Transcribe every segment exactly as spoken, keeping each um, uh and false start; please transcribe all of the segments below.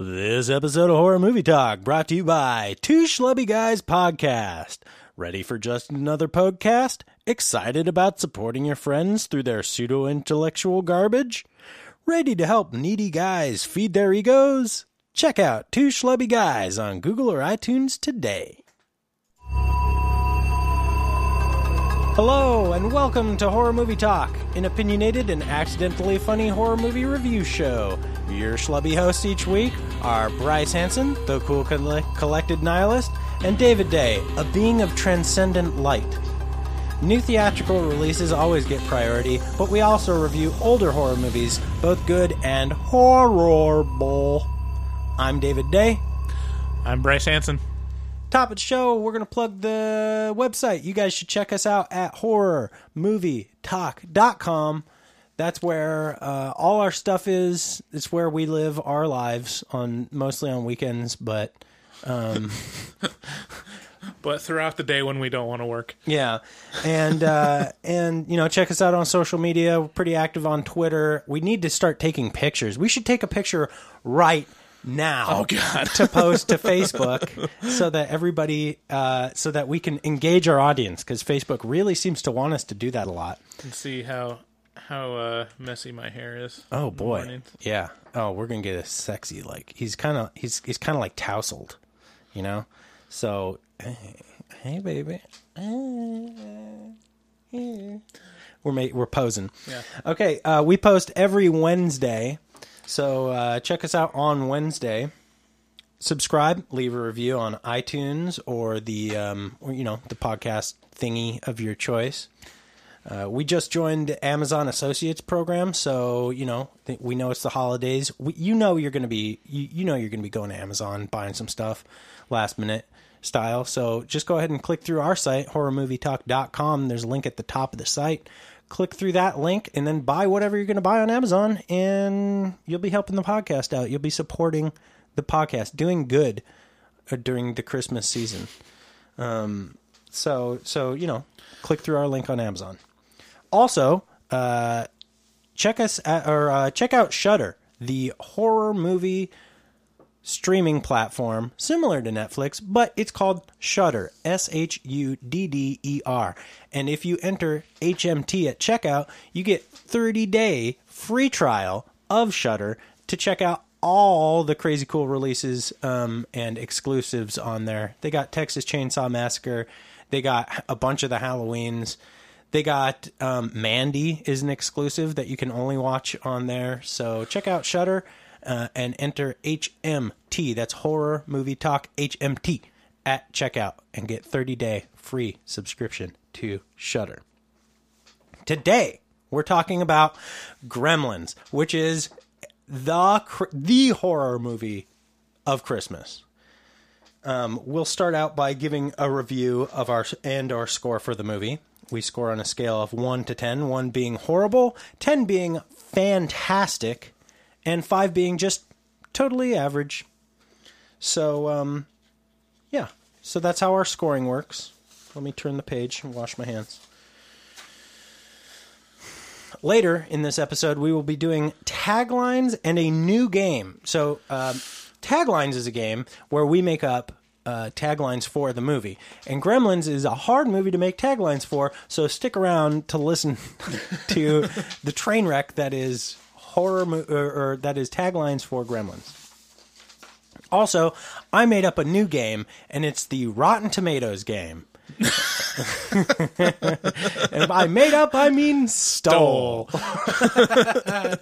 This episode of Horror Movie Talk brought to you by Two Schlubby Guys Podcast. Ready for just another podcast? Excited about supporting your friends through their pseudo-intellectual garbage? Ready to help needy guys feed their egos? Check out Two Schlubby Guys on Google or iTunes today. Hello, and welcome to Horror Movie Talk, an opinionated and accidentally funny horror movie review show. Your schlubby hosts each week are Bryce Hansen, the cool collected nihilist, and David Day, a being of transcendent light. New theatrical releases always get priority, but we also review older horror movies, both good and horrible. I'm David Day. I'm Bryce Hansen. Top of the show, we're going to plug the website. You guys should check us out at horror movie talk dot com. That's where uh, all our stuff is. It's where we live our lives, on mostly on weekends, but... Um, but throughout the day when we don't want to work. Yeah. And, uh, and you know, check us out on social media. We're pretty active on Twitter. We need to start taking pictures. We should take a picture right now. now oh, God. to post to Facebook so that everybody uh so that we can engage our audience, because Facebook really seems to want us to do that a lot. And see how how uh messy my hair is. Oh boy. Yeah. Oh, we're gonna get a sexy, like he's kind of he's he's kind of like tousled, you know. So hey, hey baby, we're ma- we're posing. Yeah. Okay. Uh we post every Wednesday. So uh, check us out on Wednesday. Subscribe, leave a review on iTunes or the um, or, you know, the podcast thingy of your choice. Uh, we just joined the Amazon Associates program, so you know th- we know it's the holidays. We, you know you're going to be you, you know you're going to be going to Amazon buying some stuff last minute style. So just go ahead and click through our site, horror movie talk dot com. There's a link at the top of the site. Click through that link and then buy whatever you're going to buy on Amazon, and you'll be helping the podcast out. You'll be supporting the podcast, doing good during the Christmas season. Um, so, so, you know, click through our link on Amazon. Also, uh, check us at, or, uh, check out Shudder, the horror movie streaming platform similar to Netflix, but it's called Shudder, S H U D D E R. And if you enter H M T at checkout, you get thirty day free trial of Shudder to check out all the crazy cool releases um, and exclusives on there. They got Texas Chainsaw Massacre. They got a bunch of the Halloweens. They got um, Mandy is an exclusive that you can only watch on there. So check out Shudder. Uh, and enter H M T, that's Horror Movie Talk H M T, at checkout and get thirty day free subscription to Shudder. Today, we're talking about Gremlins, which is the the horror movie of Christmas. Um, we'll start out by giving a review of our and our score for the movie. We score on a scale of one to ten, one being horrible, ten being fantastic, and five being just totally average. So, um, yeah. So that's how our scoring works. Let me turn the page and wash my hands. Later in this episode, we will be doing taglines and a new game. So, um, taglines is a game where we make up uh, taglines for the movie. And Gremlins is a hard movie to make taglines for, so stick around to listen to the train wreck that is... horror mo- or, or that is taglines for Gremlins. Also, I made up a new game, and it's the Rotten Tomatoes game. And by made up, I mean stole. stole. I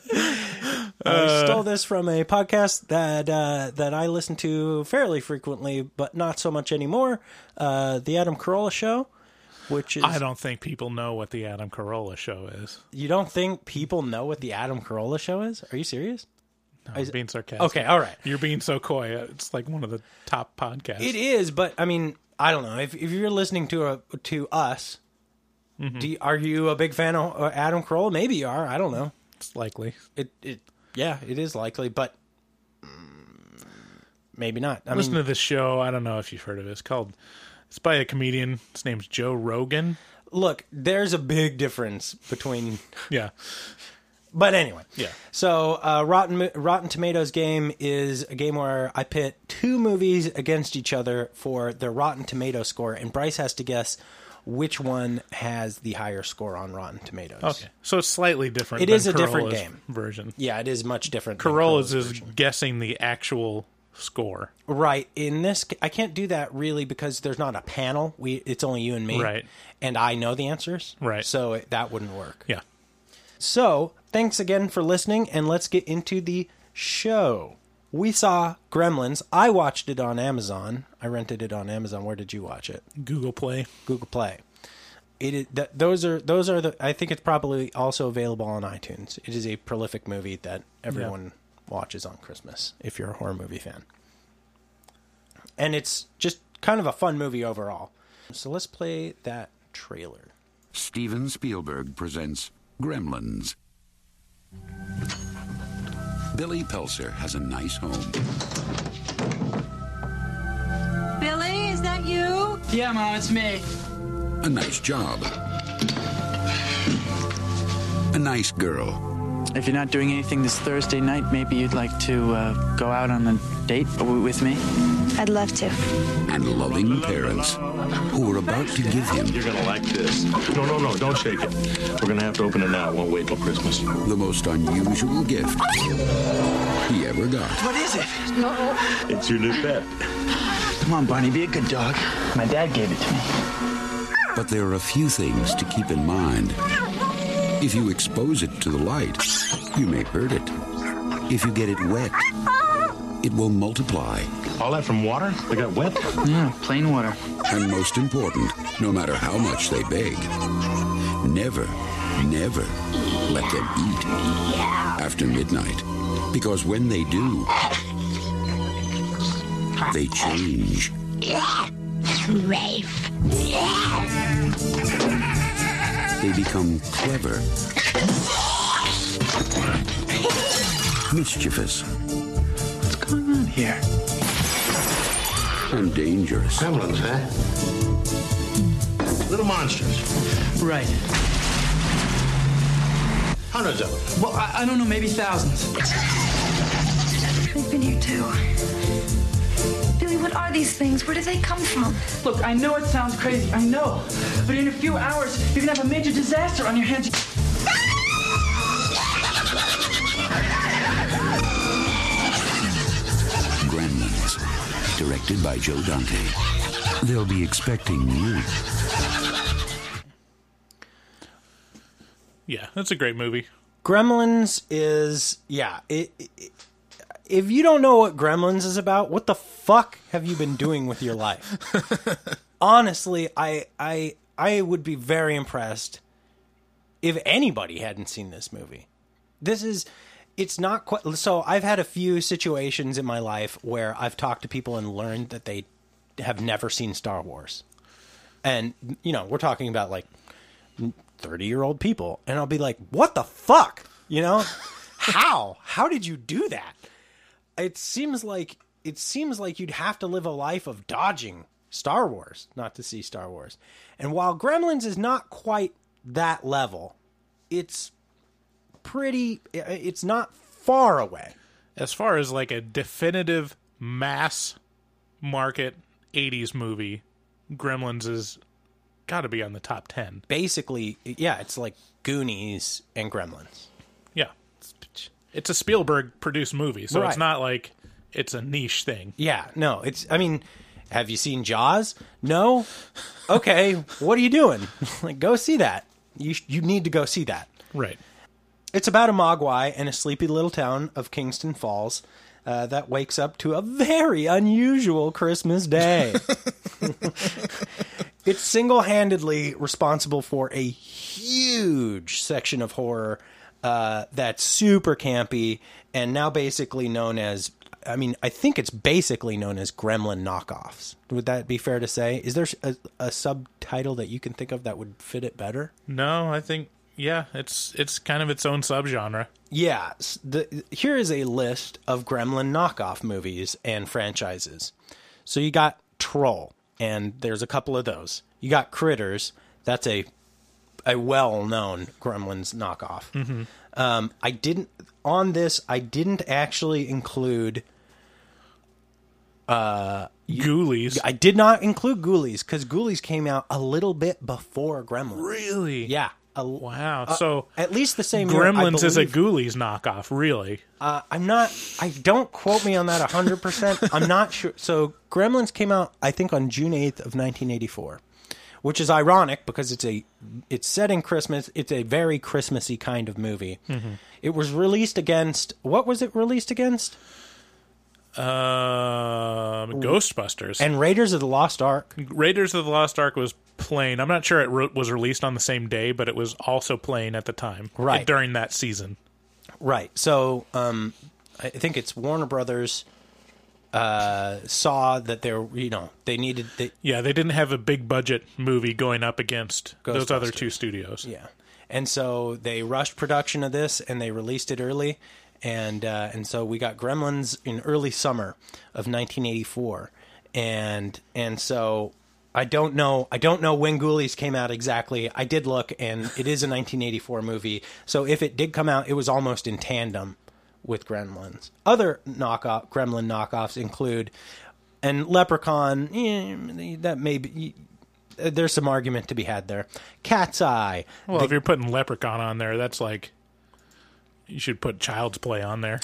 uh, stole this from a podcast that uh, that I listen to fairly frequently, but not so much anymore. Uh, the Adam Carolla Show. Which is, I don't think people know what the Adam Carolla show is. You don't think people know what the Adam Carolla show is? Are you serious? No, I'm is, being sarcastic. Okay, all right. You're being so coy. It's like one of the top podcasts. It is, but I mean, I don't know. If if you're listening to a, to us, mm-hmm. do you, are you a big fan of Adam Carolla? Maybe you are. I don't know. It's likely. It it yeah, it is likely, but maybe not. I Listen mean, to this show. I don't know if you've heard of it. It's called. It's by a comedian. His name's Joe Rogan. Look, there's a big difference between... yeah. But anyway, yeah. So uh, Rotten Rotten Tomatoes game is a game where I pit two movies against each other for their Rotten Tomato score, and Bryce has to guess which one has the higher score on Rotten Tomatoes. Okay, so it's slightly different. It than is a Carolla's different game version. Yeah, it is much different. Carolla's than Carolla's is version. Guessing the actual score. Right. In this, I can't do that really because there's not a panel. We it's only you and me. Right. And I know the answers. Right. So it, that wouldn't work. Yeah. So, thanks again for listening, and let's get into the show. We saw Gremlins. I watched it on Amazon. I rented it on Amazon. Where did you watch it? Google Play. Google Play. It is, th- those are those are the. I think it's probably also available on iTunes. It is a prolific movie that everyone yeah. watches on Christmas if you're a horror movie fan. And it's just kind of a fun movie overall. So let's play that trailer. Steven Spielberg presents Gremlins. Billy Peltzer has a nice home. Billy, is that you? Yeah, Mom, it's me. A nice job. A nice girl. If you're not doing anything this Thursday night, maybe you'd like to uh, go out on a date with me? I'd love to. And loving parents who are about to give him... You're going to like this. No, no, no, don't shake it. We're going to have to open it now. It won't wait till Christmas. The most unusual gift he ever got. What is it? No. It's your new pet. Come on, Barney, be a good dog. My dad gave it to me. But there are a few things to keep in mind. If you expose it to the light, you may hurt it. If you get it wet, it will multiply. All that from water? They got wet? Yeah, plain water. And most important, no matter how much they beg, never, never let them eat after midnight. Because when they do, they change. Rafe. They become clever, mischievous. What's going on here? And dangerous. Gremlins, eh? Little monsters. Right. Hundreds of them. Well, I, I don't know, maybe thousands. They've been here too. Billy, what are these things? Where do they come from? Look, I know it sounds crazy, I know. But in a few hours, you're gonna have a major disaster on your hands. Gremlins, directed by Joe Dante. They'll be expecting you. Yeah, that's a great movie. Gremlins is, yeah, it... it if you don't know what Gremlins is about, what the fuck have you been doing with your life? Honestly, I I I would be very impressed if anybody hadn't seen this movie. This is, it's not quite, so I've had a few situations in my life where I've talked to people and learned that they have never seen Star Wars. And, you know, we're talking about like thirty-year-old people. And I'll be like, what the fuck? You know? How? How did you do that? It seems like it seems like you'd have to live a life of dodging Star Wars, not to see Star Wars. And while Gremlins is not quite that level, it's pretty. It's not far away. As far as like a definitive mass market eighties movie, Gremlins is got to be on the top ten. Basically, yeah, it's like Goonies and Gremlins. Yeah. It's a Spielberg-produced movie, so right. It's not like it's a niche thing. Yeah, no. It's. I mean, have you seen Jaws? No? Okay, what are you doing? Like, go see that. You you need to go see that. Right. It's about a Mogwai in a sleepy little town of Kingston Falls uh, that wakes up to a very unusual Christmas day. It's single-handedly responsible for a huge section of horror Uh, that's super campy and now basically known as, I mean, I think it's basically known as Gremlin knockoffs. Would that be fair to say? Is there a, a subtitle that you can think of that would fit it better? No, I think, yeah, it's it's kind of its own subgenre. Yeah. The, here is a list of Gremlin knockoff movies and franchises. So you got Troll, and there's a couple of those. You got Critters, that's a... a well-known Gremlins knockoff. Mm-hmm. Um, I didn't on this. I didn't actually include. Uh, Ghoulies. I did not include Ghoulies because Ghoulies came out a little bit before Gremlins. Really? Yeah. A, wow. Uh, so at least the same. Gremlins year, I believe, is a Ghoulies knockoff. Really? Uh, I'm not. I don't quote me on that a hundred percent. I'm not sure. So Gremlins came out, I think, on June eighth of nineteen eighty-four, which is ironic because it's a it's set in Christmas. It's a very Christmassy kind of movie. Mm-hmm. It was released against what was it released against? Um, Ghostbusters and Raiders of the Lost Ark. Raiders of the Lost Ark was playing. I'm not sure it re- was released on the same day, but it was also playing at the time, right, during that season. Right. So, um, I think it's Warner Brothers uh, saw that they were, you know, they needed. They, yeah, they didn't have a big budget movie going up against those other two studios. Yeah, and so they rushed production of this and they released it early. And uh, and so we got Gremlins in early summer of nineteen eighty-four, and and so I don't know I don't know when Ghoulies came out exactly. I did look, and it is a nineteen eighty-four movie. So if it did come out, it was almost in tandem with Gremlins. Other knockoff Gremlin knockoffs include and Leprechaun. Eh, that may be. There's some argument to be had there. Cat's Eye. Well, the, if you're putting Leprechaun on there, that's like. You should put Child's Play on there.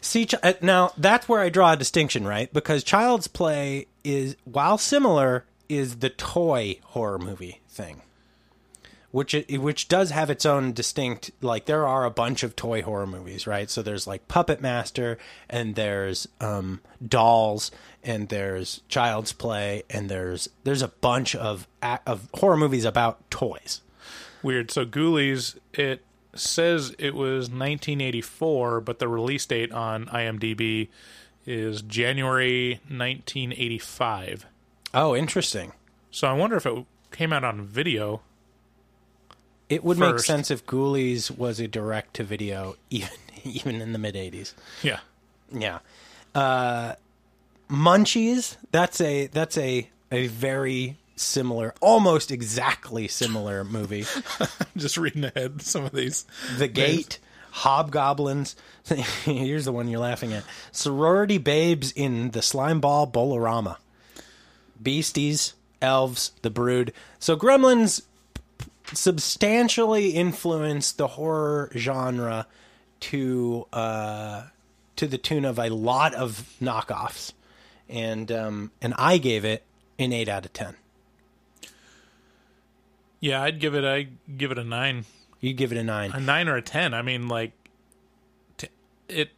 See, now that's where I draw a distinction, right? Because Child's Play is, while similar, is the toy horror movie thing, which it, which does have its own distinct. Like there are a bunch of toy horror movies, right? So there's like Puppet Master, and there's um, Dolls, and there's Child's Play, and there's there's a bunch of of horror movies about toys. Weird. So Ghoulies, it. Says it was nineteen eighty-four, but the release date on IMDb is January nineteen eighty-five. Oh, interesting. So I wonder if it came out on video. It would first. Make sense if Ghoulies was a direct-to-video, even even in the mid-eighties. Yeah, yeah. Uh, Munchies. That's a that's a a very similar, almost exactly similar movie. I'm just reading ahead some of these. The Gate, Hobgoblins. Here's the one you're laughing at. Sorority Babes in the Slime Ball Bolorama. Beasties, Elves, The Brood. So Gremlins substantially influenced the horror genre to uh, to the tune of a lot of knockoffs. And um, and I gave it an eight out of ten. Yeah, I'd give it. I give it a nine. You'd give it a nine, a nine or a ten. I mean, like t- it.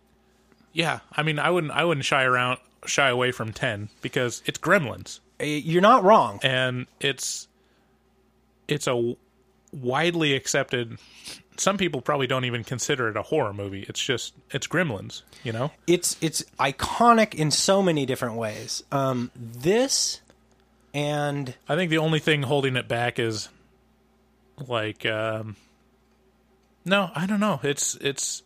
Yeah, I mean, I wouldn't. I wouldn't shy around, shy away from ten because it's Gremlins. You're not wrong, and it's it's a widely accepted. Some people probably don't even consider it a horror movie. It's just it's Gremlins. You know, it's it's iconic in so many different ways. Um, this and I think the only thing holding it back is. Like, um, no, I don't know. It's, it's,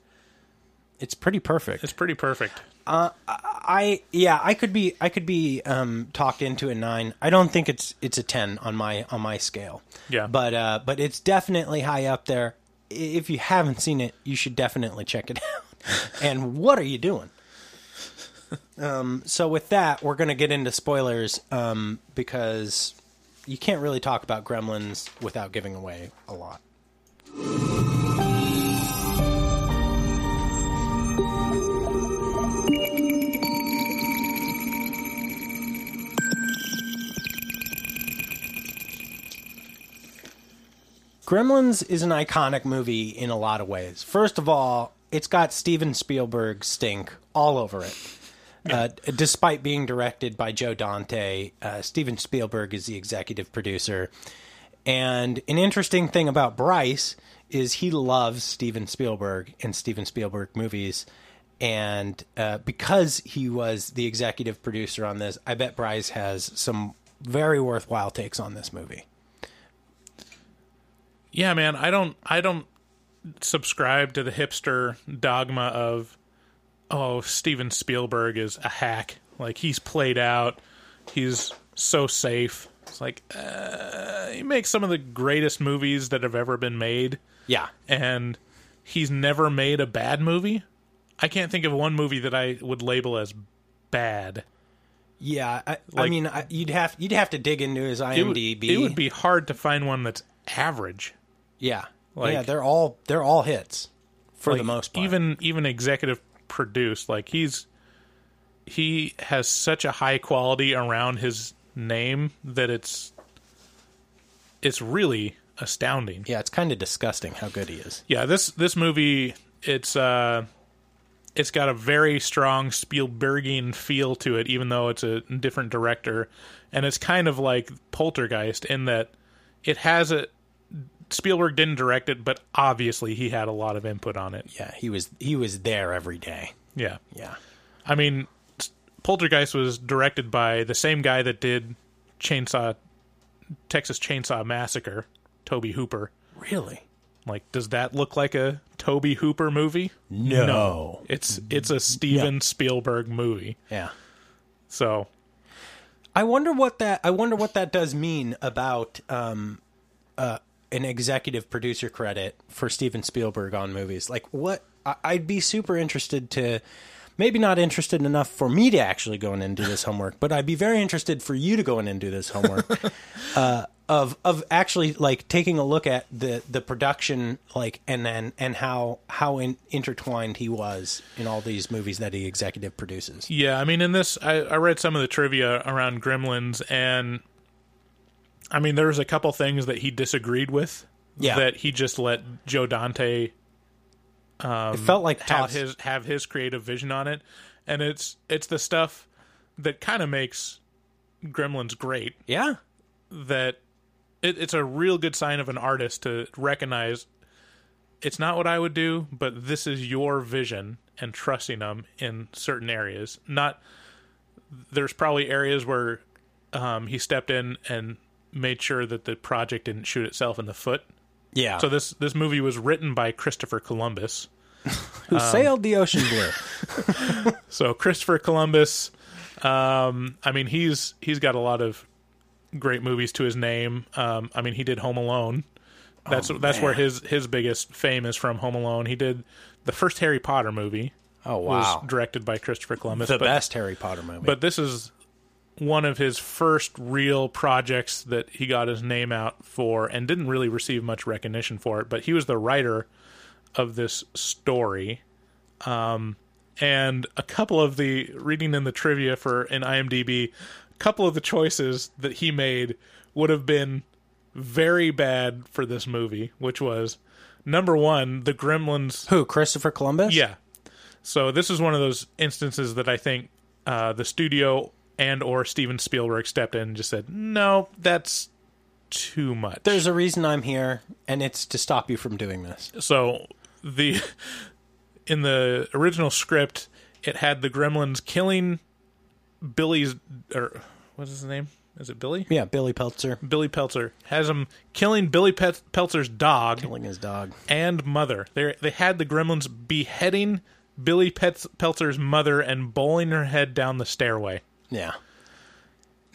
it's pretty perfect. It's pretty perfect. Uh, I, yeah, I could be, I could be, um, talked into a nine. I don't think it's, it's a ten on my, on my scale. Yeah. But, uh, but it's definitely high up there. If you haven't seen it, you should definitely check it out. And what are you doing? Um, so with that, we're going to get into spoilers, um, because you can't really talk about Gremlins without giving away a lot. Gremlins is an iconic movie in a lot of ways. First of all, it's got Steven Spielberg's stink all over it. Uh, despite being directed by Joe Dante, uh, Steven Spielberg is the executive producer. And an interesting thing about Bryce is he loves Steven Spielberg and Steven Spielberg movies. And uh, because he was the executive producer on this, I bet Bryce has some very worthwhile takes on this movie. Yeah, man, I don't, I don't subscribe to the hipster dogma of, oh, Steven Spielberg is a hack. Like, he's played out. He's so safe. It's like, uh, he makes some of the greatest movies that have ever been made. Yeah. And he's never made a bad movie. I can't think of one movie that I would label as bad. Yeah, I, like, I mean, I, you'd have you'd have to dig into his IMDb. It would, it would be hard to find one that's average. Yeah, like, yeah, they're all they're all hits for like, the most part. Even even executive produced, like he's he has such a high quality around his name that it's it's really astounding. Yeah, it's kind of disgusting how good he is. Yeah, this this movie it's. Uh, It's got a very strong Spielbergian feel to it, even though it's a different director. And it's kind of like Poltergeist in that it has a... Spielberg didn't direct it, but obviously he had a lot of input on it. Yeah, he was he was there every day. Yeah. Yeah. I mean, Poltergeist was directed by the same guy that did Chainsaw... Texas Chainsaw Massacre, Tobe Hooper. Really? Like, does that look like a Tobe Hooper movie? No. no. It's it's a Steven yeah. Spielberg movie. Yeah. So I wonder what that I wonder what that does mean about um uh an executive producer credit for Steven Spielberg on movies. Like what I, I'd be super interested to maybe not interested enough for me to actually go in and do this homework, but I'd be very interested for you to go in and do this homework. uh Of of actually like taking a look at the, the production like and then and how how in, intertwined he was in all these movies that he executive produces. Yeah, I mean in this I, I read some of the trivia around Gremlins and I mean there's a couple things that he disagreed with. Yeah. That he just let Joe Dante um it felt like have tossed. his have his creative vision on it. And it's it's the stuff that kind of makes Gremlins great. Yeah. That It, it's a real good sign of an artist to recognize it's not what I would do, but this is your vision and trusting them in certain areas. Not there's probably areas where um, he stepped in and made sure that the project didn't shoot itself in the foot. Yeah. So this this movie was written by Christopher Columbus, who um, sailed the ocean blue. So Christopher Columbus, um, I mean he's he's got a lot of great movies to his name. Um, I mean, he did Home Alone. That's oh, that's where his, his biggest fame is from, Home Alone. He did the first Harry Potter movie. Oh, wow. Was directed by Christopher Columbus. The but, best Harry Potter movie. But this is one of his first real projects that he got his name out for and didn't really receive much recognition for it, but he was the writer of this story. Um, and a couple of the, reading in the trivia for in IMDb, couple of the choices that he made would have been very bad for this movie, which was number one, the Gremlins. Who, Christopher Columbus? Yeah. So this is one of those instances that I think uh, the studio and or Steven Spielberg stepped in and just said, no, that's too much. There's a reason I'm here, and it's to stop you from doing this. So the in the original script, it had the Gremlins killing Billy's, or what's his name? Is it Billy? Yeah, Billy Peltzer. Billy Peltzer has him killing Billy Pet- Peltzer's dog, killing his dog and mother. They they had the Gremlins beheading Billy Pet- Peltzer's mother and bowling her head down the stairway. Yeah.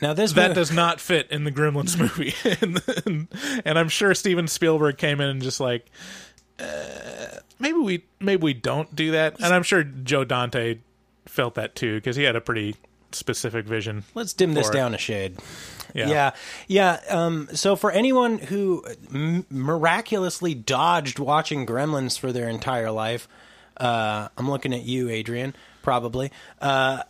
Now this that movie... does not fit in the Gremlins movie, and, and, and I'm sure Steven Spielberg came in and just like, uh, maybe we maybe we don't do that, and I'm sure Joe Dante felt that too because he had a pretty specific vision. Let's dim this it. down a shade. Yeah. Yeah. yeah. Um, so for anyone who m- miraculously dodged watching Gremlins for their entire life, uh, I'm looking at you, Adrian, probably. Uh,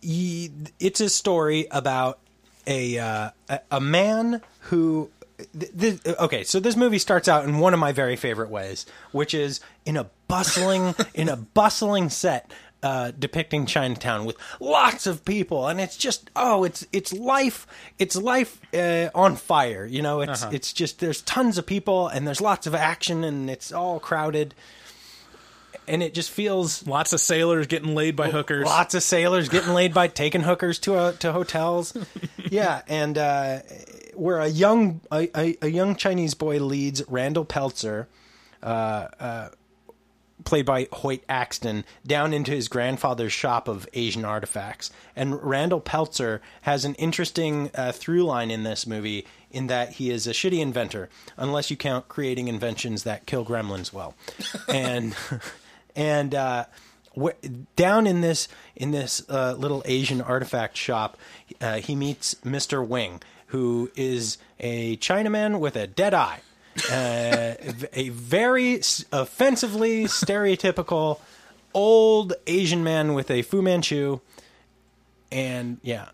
he, it's a story about a, uh, a, a man who, th- th- okay, so this movie starts out in one of my very favorite ways, which is in a bustling, in a bustling set, Uh, depicting Chinatown with lots of people, and it's just oh, it's it's life, it's life uh, on fire. You know, it's uh-huh. it's just there's tons of people and there's lots of action and it's all crowded, and it just feels lots of sailors getting laid by hookers, lots of sailors getting laid by taking hookers to uh, to hotels, yeah, and uh, where a young a, a, a young Chinese boy leads Randall Peltzer, uh, uh, played by Hoyt Axton, down into his grandfather's shop of Asian artifacts. And Randall Peltzer has an interesting uh, through line in this movie in that he is a shitty inventor, unless you count creating inventions that kill gremlins well. and and uh, w- down in this, in this uh, little Asian artifact shop, uh, he meets Mister Wing, who is a Chinaman with a dead eye. Uh, a very offensively stereotypical old Asian man with a Fu Manchu, and yeah,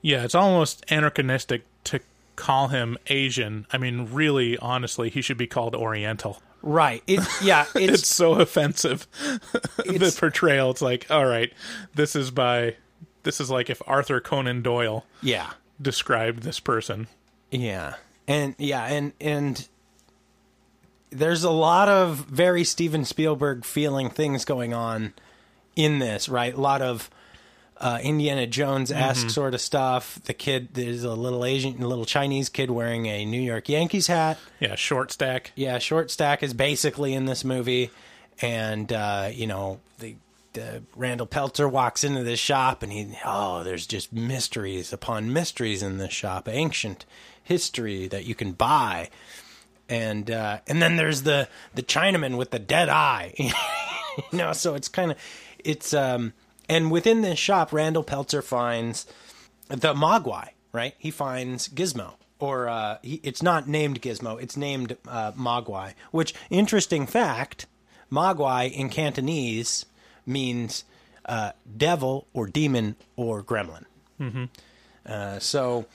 yeah, it's almost anachronistic to call him Asian. I mean, really, honestly, he should be called Oriental, right? It, yeah, it's, it's so offensive. It's, the portrayal, it's like, all right, this is by this is like if Arthur Conan Doyle, yeah, described this person, yeah, and yeah, and and. There's a lot of very Steven Spielberg feeling things going on in this, right? A lot of uh, Indiana Jones-esque mm-hmm. sort of stuff. The kid, there's a little Asian, a little Chinese kid wearing a New York Yankees hat. Yeah, Short Stack. Yeah, Short Stack is basically in this movie. And, uh, you know, the, the Randall Peltzer walks into this shop and he, oh, there's just mysteries upon mysteries in this shop. Ancient history that you can buy. And uh, and then there's the, the Chinaman with the dead eye, you know. So it's kind of it's um and within this shop, Randall Peltzer finds the Mogwai, right? He finds Gizmo, or uh, he, it's not named Gizmo; it's named uh, Mogwai. Which, interesting fact, Mogwai in Cantonese means uh, devil or demon or gremlin. Mm-hmm. Uh, so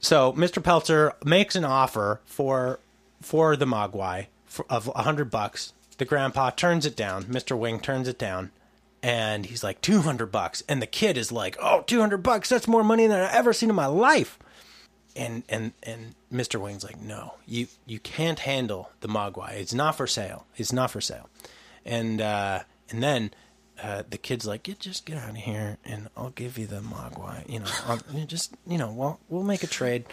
so Mister Peltzer makes an offer for. for the Mogwai of a hundred bucks. The grandpa turns it down. Mister Wing turns it down. And he's like, two hundred bucks. And the kid is like, oh, two hundred bucks. That's more money than I've ever seen in my life. And, and, and Mister Wing's like, no, you, you can't handle the Mogwai. It's not for sale. It's not for sale. And, uh, and then, uh, the kid's like, get, just get out of here and I'll give you the Mogwai, you know, I'll, just, you know, we'll, we'll make a trade.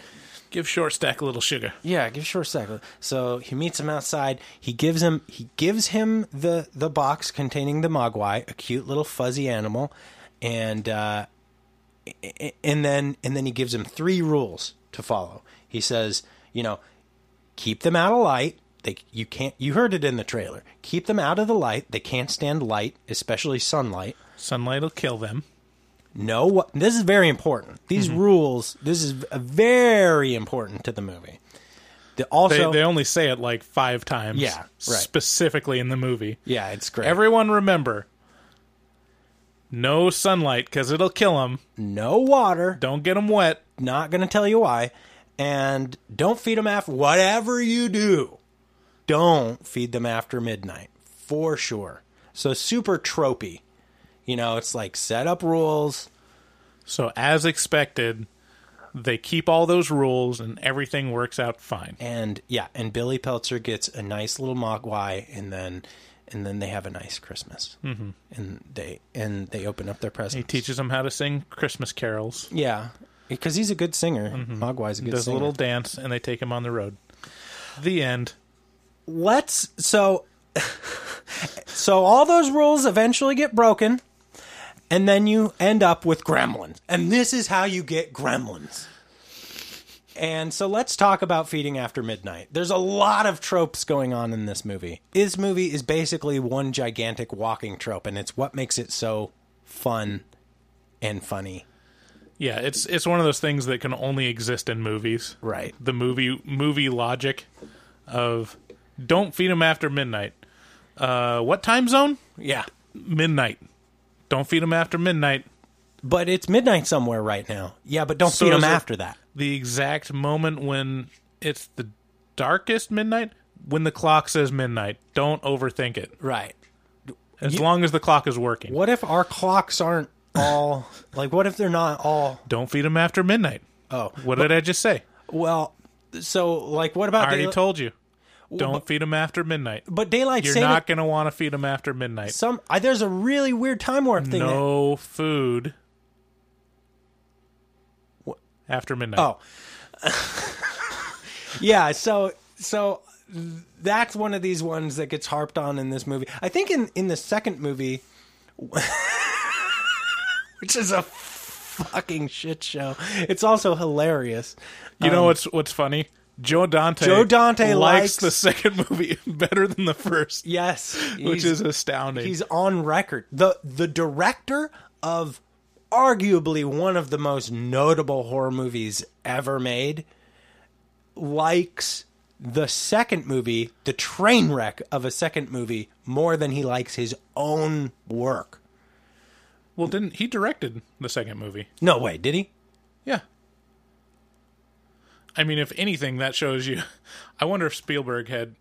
Give Short Stack a little sugar. Yeah, give Short Stack. A so he meets him outside. He gives him he gives him the, the box containing the Mogwai, a cute little fuzzy animal, and uh, and then and then he gives him three rules to follow. He says, you know, keep them out of light. They you can't. You heard it in the trailer. Keep them out of the light. They can't stand light, especially sunlight. Sunlight will kill them. No, this is very important. These mm-hmm. rules, this is very important to the movie. The, also, they, they only say it like five times. Yeah, right. Specifically in the movie. Yeah, it's great. Everyone remember, no sunlight because it'll kill them. No water. Don't get them wet. Not going to tell you why. And don't feed them after, whatever you do, don't feed them after midnight, for sure. So super tropey. You know, it's like set up rules. So as expected, they keep all those rules and everything works out fine. And yeah, and Billy Peltzer gets a nice little Mogwai, and then and then they have a nice Christmas. Mm-hmm. And they and they open up their presents. He teaches them how to sing Christmas carols. Yeah, because he's a good singer. Mm-hmm. Mogwai's a good Does singer. Does a little dance, and they take him on the road. The end. Let's so so all those rules eventually get broken. And then you end up with gremlins. And this is how you get gremlins. And so let's talk about feeding after midnight. There's a lot of tropes going on in this movie. This movie is basically one gigantic walking trope, and it's what makes it so fun and funny. Yeah, it's it's one of those things that can only exist in movies. Right. The movie movie logic of don't feed them after midnight. Uh, what time zone? Yeah. Midnight. Don't feed them after midnight. But it's midnight somewhere right now. Yeah, but don't so feed them after that. The exact moment when it's the darkest midnight, when the clock says midnight. Don't overthink it. Right. As you, long as the clock is working. What if our clocks aren't all... like, what if they're not all... Don't feed them after midnight. Oh. What but, did I just say? Well, so, like, what about... I already daily- told you. Don't but, feed them after midnight. But daylight saving... You're not going to want to feed them after midnight. Some I, There's a really weird time warp thing. No there. Food what? After midnight. Oh. Yeah, so so that's one of these ones that gets harped on in this movie. I think in, in the second movie, which is a fucking shit show, it's also hilarious. You um, know what's what's funny? Joe Dante, Joe Dante likes, likes the second movie better than the first. Yes. Which is astounding. He's on record. The the director of arguably one of the most notable horror movies ever made likes the second movie, the train wreck of a second movie, more than he likes his own work. Well, didn't he directed the second movie? No way, did he? Yeah. I mean, if anything, that shows you... I wonder if Spielberg had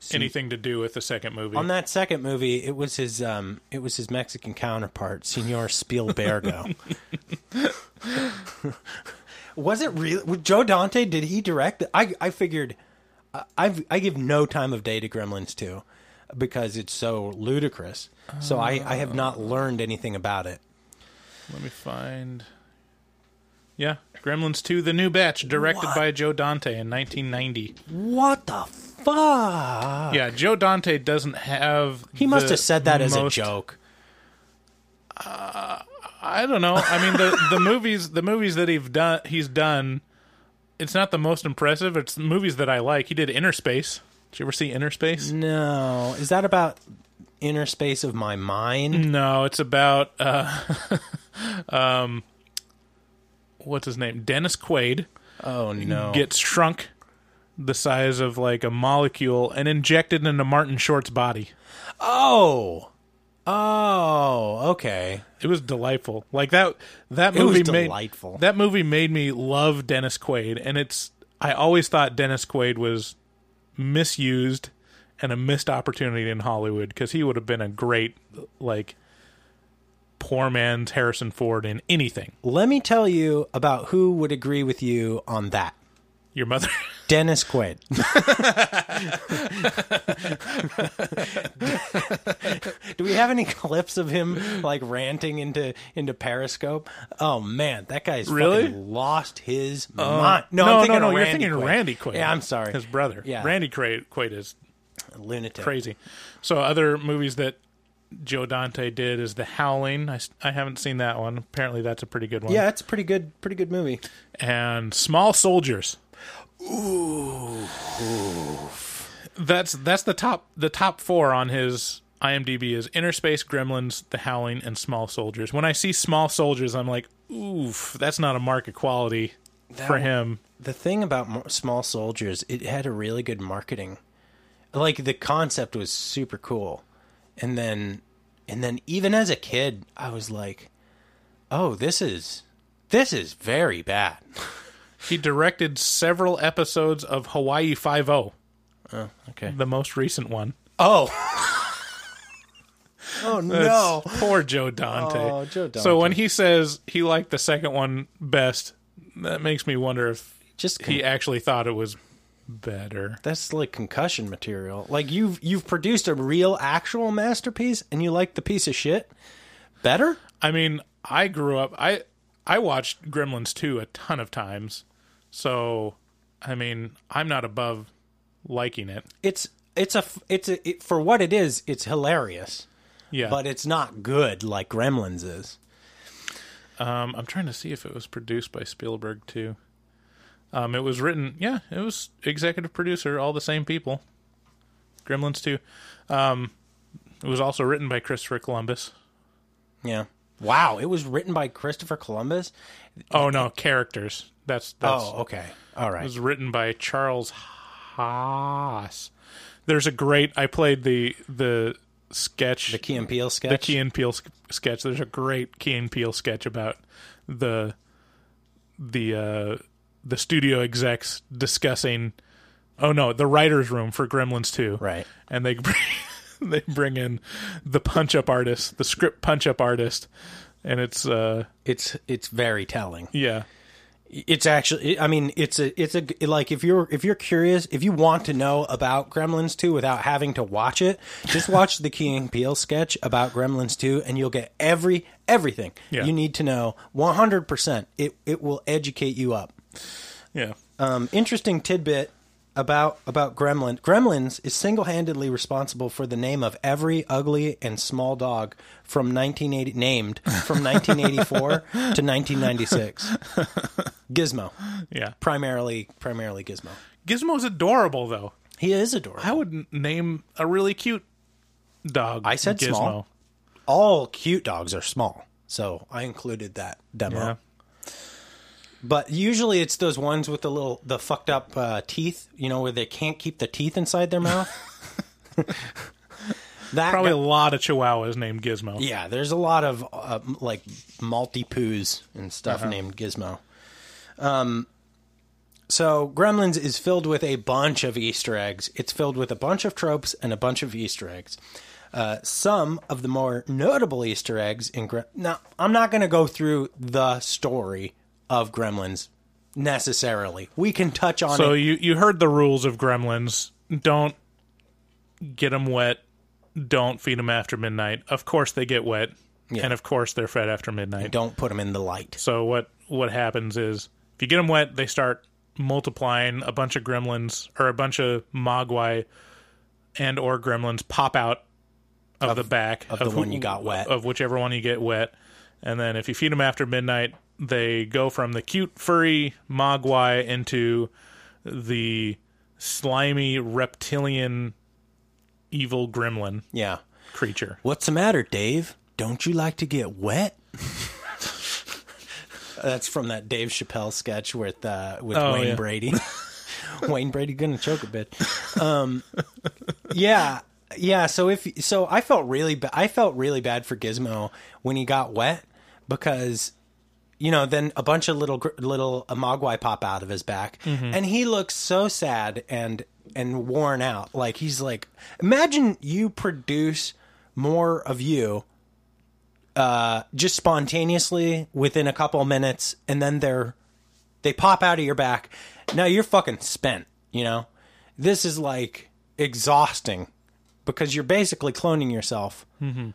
See, anything to do with the second movie. On that second movie, it was his um, it was his Mexican counterpart, Señor Spielbergo. Was it really... Joe Dante, did he direct? I, I figured... I I give no time of day to Gremlins two because it's so ludicrous. Oh. So I, I have not learned anything about it. Let me find... Yeah, Gremlins two, The New Batch, directed what? by Joe Dante in nineteen ninety. What the fuck? Yeah, Joe Dante doesn't have... He must have said that most, as a joke. Uh, I don't know. I mean, the, the movies the movies that he've done, he's done, it's not the most impressive. It's movies that I like. He did Inner Space. Did you ever see Inner Space? No. Is that about Inner Space of my mind? No, it's about... Uh, um. What's his name? Dennis Quaid. Oh, no. Gets shrunk the size of, like, a molecule and injected into Martin Short's body. Oh. Oh, okay. It was delightful. Like, that that movie it was delightful. made... That movie made me love Dennis Quaid, and it's... I always thought Dennis Quaid was misused and a missed opportunity in Hollywood, because he would have been a great, like... poor man's Harrison Ford in anything. Let me tell you about who would agree with you on that. Your mother. Dennis Quaid. Do we have any clips of him like ranting into into Periscope? Oh man, that guy's really fucking lost his uh, mind. No, no, I'm thinking no, no, of Randy you're thinking Quaid. Randy Quaid. Yeah, I'm sorry. His brother. Yeah. Randy Quaid is a lunatic. Crazy. So other movies that Joe Dante did is The Howling. I, I haven't seen that one. Apparently that's a pretty good one. Yeah, it's a pretty good pretty good movie. And Small Soldiers. Ooh. Oof. That's that's the top the top four on his I M D B is Inner Space, Gremlins, The Howling, and Small Soldiers. When I see Small Soldiers, I'm like, oof, that's not a mark of quality that for him. The thing about Small Soldiers, it had a really good marketing. Like, the concept was super cool. And then, and then, even as a kid, I was like, "Oh, this is this is very bad." He directed several episodes of Hawaii Five-O. Oh, okay. The most recent one. Oh. Oh no! That's poor Joe Dante. Oh, Joe Dante. So when he says he liked the second one best, that makes me wonder if just con- he actually thought it was better. That's like concussion material. Like, you've you've produced a real actual masterpiece and you like the piece of shit better? I mean, I grew up I I watched Gremlins two a ton of times. So, I mean, I'm not above liking it. It's it's a it's a, it, for what it is, it's hilarious. Yeah. But it's not good like Gremlins is. Um I'm trying to see if it was produced by Spielberg too. Um, it was written, yeah, it was executive producer, all the same people. Gremlins two. Um, it was also written by Christopher Columbus. Yeah. Wow, it was written by Christopher Columbus? Oh, no, characters. That's, that's Oh, okay. All right. It was written by Charles Haas. There's a great, I played the the sketch. The Key and Peele sketch? The Key and Peele sketch. There's a great Key and Peele sketch about the, the, uh, the studio execs discussing, oh no, the writer's room for Gremlins two. Right. And they bring, they bring in the punch-up artist, the script punch-up artist, and it's... Uh, it's it's very telling. Yeah. It's actually, I mean, it's a, it's a, like, if you're, if you're curious, if you want to know about Gremlins two without having to watch it, just watch the Key and Peele sketch about Gremlins two and you'll get every, everything yeah. you need to know. one hundred percent. It, it will educate you up. Yeah. Um, interesting tidbit about about Gremlins. Gremlins is single-handedly responsible for the name of every ugly and small dog from nineteen eighty named from nineteen eighty-four to nineteen ninety-six. Gizmo. Yeah. Primarily primarily Gizmo. Gizmo's adorable though. He is adorable. I would name a really cute dog. I said Gizmo. Small. All cute dogs are small. So I included that demo. Yeah. But usually it's those ones with the little, the fucked up uh, teeth, you know, where they can't keep the teeth inside their mouth. That Probably guy, a lot of Chihuahuas named Gizmo. Yeah, there's a lot of, uh, like, Maltipoos and stuff uh-huh. named Gizmo. Um, so Gremlins is filled with a bunch of Easter eggs. It's filled with a bunch of tropes and a bunch of Easter eggs. Uh, some of the more notable Easter eggs in Gremlins. Now, I'm not going to go through the story of Gremlins necessarily. We can touch on so it. So you, you heard the rules of Gremlins. Don't get them wet. Don't feed them after midnight. Of course they get wet. Yeah. And of course they're fed after midnight. And don't put them in the light. So what, what happens is if you get them wet, they start multiplying. A bunch of Gremlins or a bunch of Mogwai and or Gremlins pop out of, of the back. Of, of the who, one you got wet. Of whichever one you get wet. And then if you feed them after midnight, they go from the cute, furry Mogwai into the slimy, reptilian, evil gremlin yeah. creature. What's the matter, Dave? Don't you like to get wet? That's from that Dave Chappelle sketch with uh, with oh, Wayne yeah. Brady. Wayne Brady gonna choke a bit. Um, yeah, yeah. So if so, I felt really ba- I felt really bad for Gizmo when he got wet because. You know, then a bunch of little little uh, Mogwai pop out of his back, mm-hmm. and he looks so sad and and worn out. Like he's like, imagine you produce more of you, uh, just spontaneously within a couple minutes, and then they're they pop out of your back. Now you're fucking spent. You know, this is like exhausting because you're basically cloning yourself. Mm-hmm.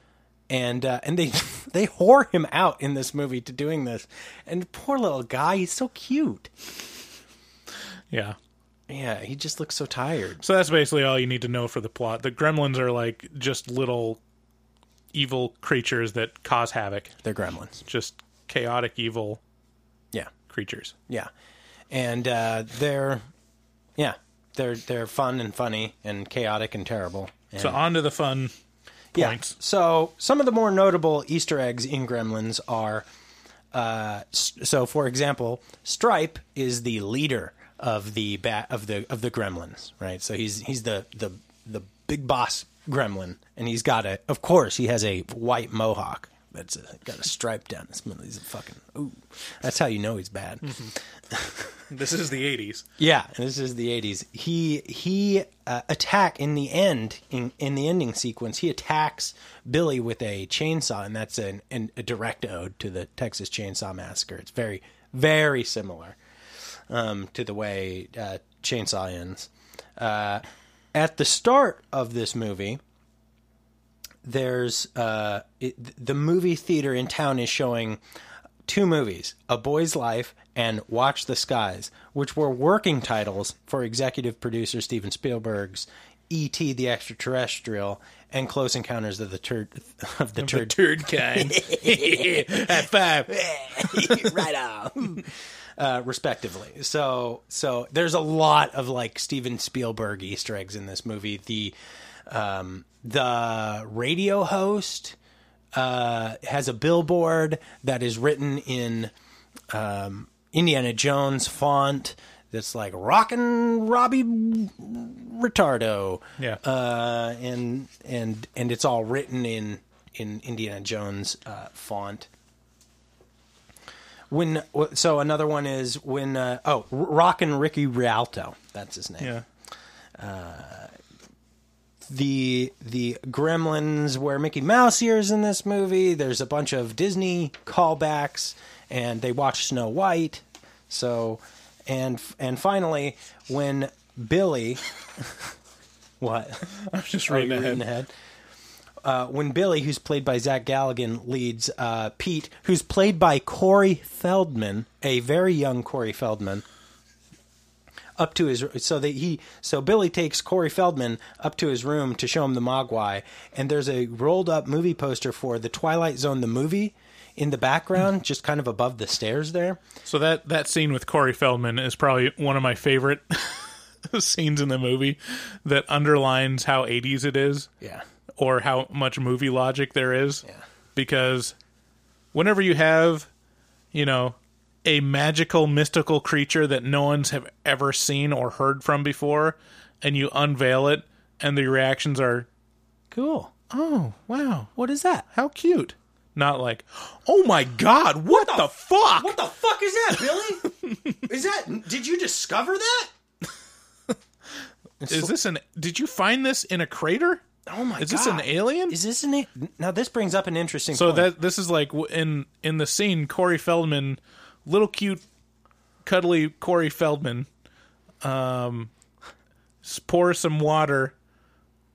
And uh, and they they whore him out in this movie to doing this, and poor little guy, he's so cute. Yeah, yeah, he just looks so tired. So that's basically all you need to know for the plot. The Gremlins are like just little evil creatures that cause havoc. They're Gremlins, just chaotic evil, yeah, creatures. Yeah, and uh, they're yeah they're they're fun and funny and chaotic and terrible. And so on to the fun. Points. Yeah. So some of the more notable Easter eggs in Gremlins are, uh, so for example, Stripe is the leader of the ba- of the of the Gremlins, right? So he's he's the the the big boss Gremlin, and he's got a of course he has a white mohawk that's a, got a stripe down his middle. He's a fucking ooh, that's how you know he's bad. Mm-hmm. This is the eighties. Yeah, this is the eighties. He he uh, attack in the end in, in the ending sequence. He attacks Billy with a chainsaw, and that's an, an a direct ode to the Texas Chainsaw Massacre. It's very very similar um, to the way uh, Chainsaw ends. Uh, at the start of this movie. There's uh, it, the movie theater in town is showing two movies, A Boy's Life and Watch the Skies, which were working titles for executive producer Steven Spielberg's E T the Extraterrestrial and Close Encounters of the Turd of the, of turd. the turd kind. High five. Right on. Uh, respectively. So so there's a lot of like Steven Spielberg Easter eggs in this movie. The Um, the radio host, uh, has a billboard that is written in, um, Indiana Jones font. That's like rockin' Robbie Retardo. Yeah. Uh, and, and, and it's all written in, in Indiana Jones, uh, font. When, so another one is when, uh, oh, Rockin' Ricky Rialto. That's his name. Yeah. Uh, The the Gremlins wear Mickey Mouse ears in this movie. There's a bunch of Disney callbacks, and they watch Snow White. So, and and finally, when Billy, what? I'm just reading ahead. Reading ahead. Uh, when Billy, who's played by Zach Galligan, leads uh, Pete, who's played by Corey Feldman, a very young Corey Feldman, up to his, so they, he, so Billy takes Corey Feldman up to his room to show him the Mogwai, and there's a rolled up movie poster for The Twilight Zone, the movie, in the background, just kind of above the stairs there. So that, that scene with Corey Feldman is probably one of my favorite scenes in the movie that underlines how eighties it is. Yeah. Or how much movie logic there is. Yeah. Because whenever you have, you know, a magical, mystical creature that no one's have ever seen or heard from before, and you unveil it, and the reactions are, cool. Oh, wow. What is that? How cute. Not like, oh my God, what, what the, the fuck? What the fuck is that, Billy? Is that, did you discover that? Is this an, did you find this in a crater? Oh my God. Is this an alien? Is this an alien? Now this brings up an interesting so point. So that, this is like, in, in the scene, Corey Feldman, little cute, cuddly Corey Feldman, um, pours some water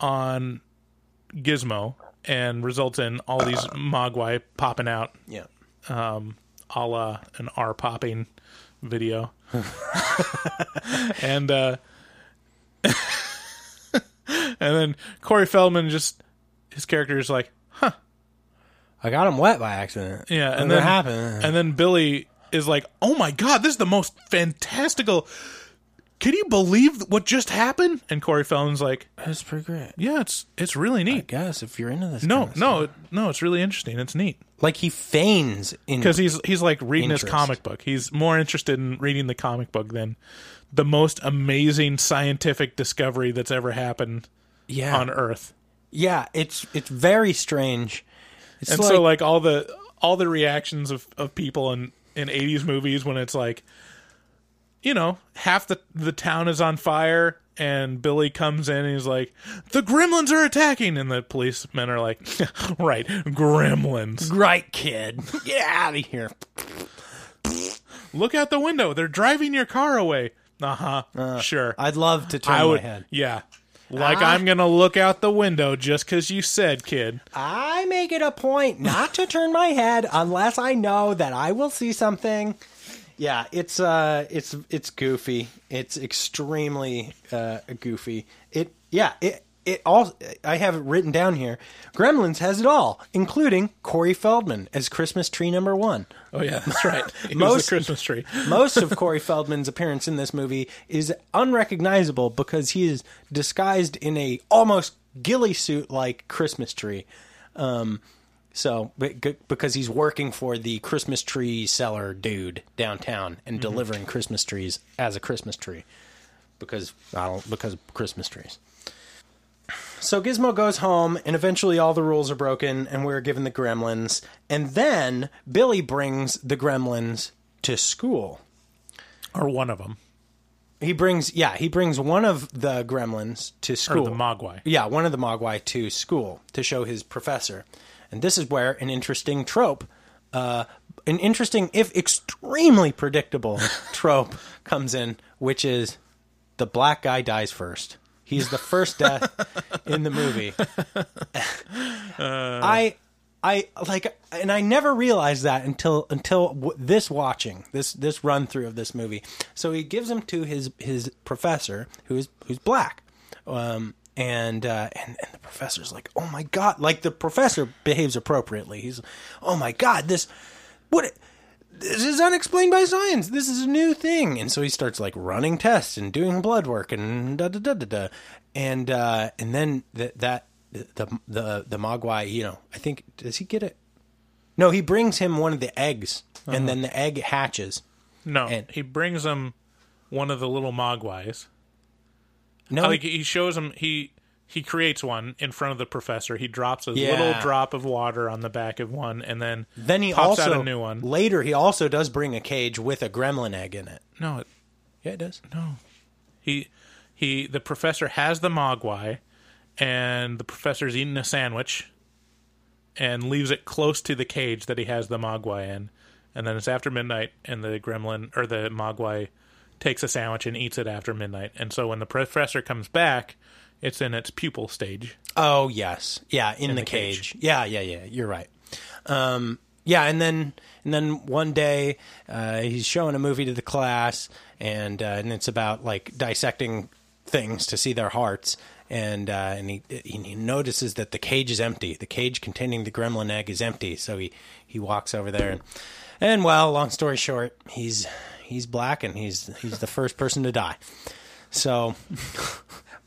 on Gizmo. And results in all these Mogwai popping out. Yeah. Um, a la an R popping video. and uh, and then Corey Feldman just, his character is like, huh. I got him wet by accident. Yeah. And then, happened. and then Billy is like, oh my God, this is the most fantastical. Can you believe what just happened? And Corey Feldman's like, that's pretty great. Yeah, it's it's really neat. I guess if you're into this. No, kind of no, stuff. no, it's really interesting. It's neat. Like he feigns in because he's he's like reading interest. his comic book. He's more interested in reading the comic book than the most amazing scientific discovery that's ever happened. Yeah. On Earth. Yeah, it's it's very strange. It's and like, so like all the all the reactions of, of people in in eighties movies when it's like, you know, half the, the town is on fire, and Billy comes in and he's like, the Gremlins are attacking! And the policemen are like, right, Gremlins. Right, kid. Get out of here. Look out the window. They're driving your car away. Uh-huh. Uh, sure. I'd love to turn I would, my head. Yeah. Like, I, I'm going to look out the window just because you said, kid. I make it a point not to turn my head unless I know that I will see something. Yeah, it's uh, it's it's goofy. It's extremely uh, goofy. It yeah, it it all. I have it written down here. Gremlins has it all, including Corey Feldman as Christmas tree number one. Oh yeah, that's right. He most was the Christmas tree. Most of Corey Feldman's appearance in this movie is unrecognizable because he is disguised in a almost ghillie suit like Christmas tree. Um, So, because he's working for the Christmas tree seller dude downtown and delivering mm-hmm. Christmas trees as a Christmas tree, because I don't because Christmas trees. So Gizmo goes home, and eventually all the rules are broken, and we're given the Gremlins. And then Billy brings the Gremlins to school, or one of them. He brings yeah he brings one of the Gremlins to school, or the Mogwai. Yeah, one of the Mogwai to school to show his professor. And this is where an interesting trope, uh, an interesting, if extremely predictable trope comes in, which is the black guy dies first. He's the first death in the movie. Uh, I, I like, and I never realized that until, until w- this watching this, this run through of this movie. So he gives him to his, his professor who is, who's black. Um, And, uh, and and the professor's like, oh my God, like the professor behaves appropriately. He's, oh my God, this, what, this is unexplained by science. This is a new thing. And so he starts like running tests and doing blood work and da da da da da. And, uh, and then the, that, the, the, the Mogwai, you know, I think, does he get it? No, he brings him one of the eggs uh-huh. and then the egg hatches. No, and, he brings him one of the little Mogwais. No, like he shows him he he creates one in front of the professor. He drops a yeah. little drop of water on the back of one, and then then he pops also out a new one. Later, he also does bring a cage with a gremlin egg in it. No, it, yeah, it does. No, he he the professor has the Mogwai, and the professor's eating a sandwich, and leaves it close to the cage that he has the Mogwai in, and then it's after midnight, and the gremlin or the Mogwai takes a sandwich and eats it after midnight. And so when the professor comes back, it's in its pupil stage. Oh, yes. Yeah, in, in the, the cage. cage. Yeah, yeah, yeah. You're right. Um, yeah, and then and then one day uh, he's showing a movie to the class, and uh, and it's about like dissecting things to see their hearts. And uh, and he he notices that the cage is empty. The cage containing the gremlin egg is empty. So he, he walks over there, and, and well, long story short, he's he's black, and he's he's the first person to die. So,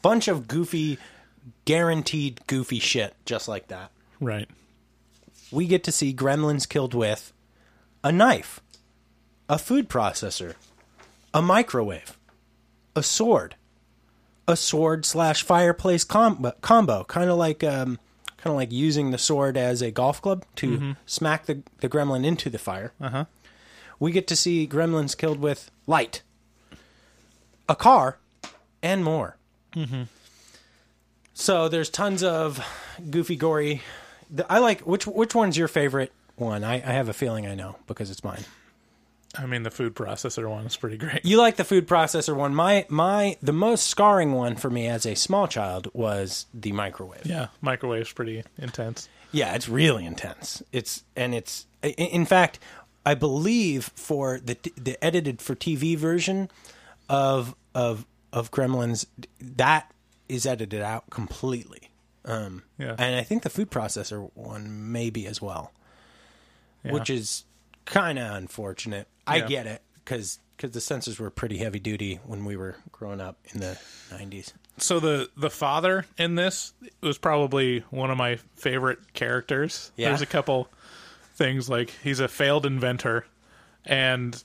bunch of goofy, guaranteed goofy shit, just like that. Right. We get to see gremlins killed with a knife, a food processor, a microwave, a sword. A sword slash fireplace combo, combo. kind of like um, kind of like using the sword as a golf club to mm-hmm. smack the, the gremlin into the fire. Uh-huh. We get to see gremlins killed with light, a car, and more. Mm-hmm. So there's tons of goofy, gory. I like which which one's your favorite one? I, I have a feeling I know because it's mine. I mean, the food processor one is pretty great. You like the food processor one. My my the most scarring one for me as a small child was the microwave. Yeah, microwave's pretty intense. Yeah, it's really intense. It's and it's in fact, I believe for the the edited for T V version of of of Gremlins, that is edited out completely. Um, yeah. And I think the food processor one maybe as well, yeah. which is kind of unfortunate. I yeah. get it, because the censors were pretty heavy duty when we were growing up in the nineties. So the, the father in this was probably one of my favorite characters. Yeah. There's a couple things, like he's a failed inventor, and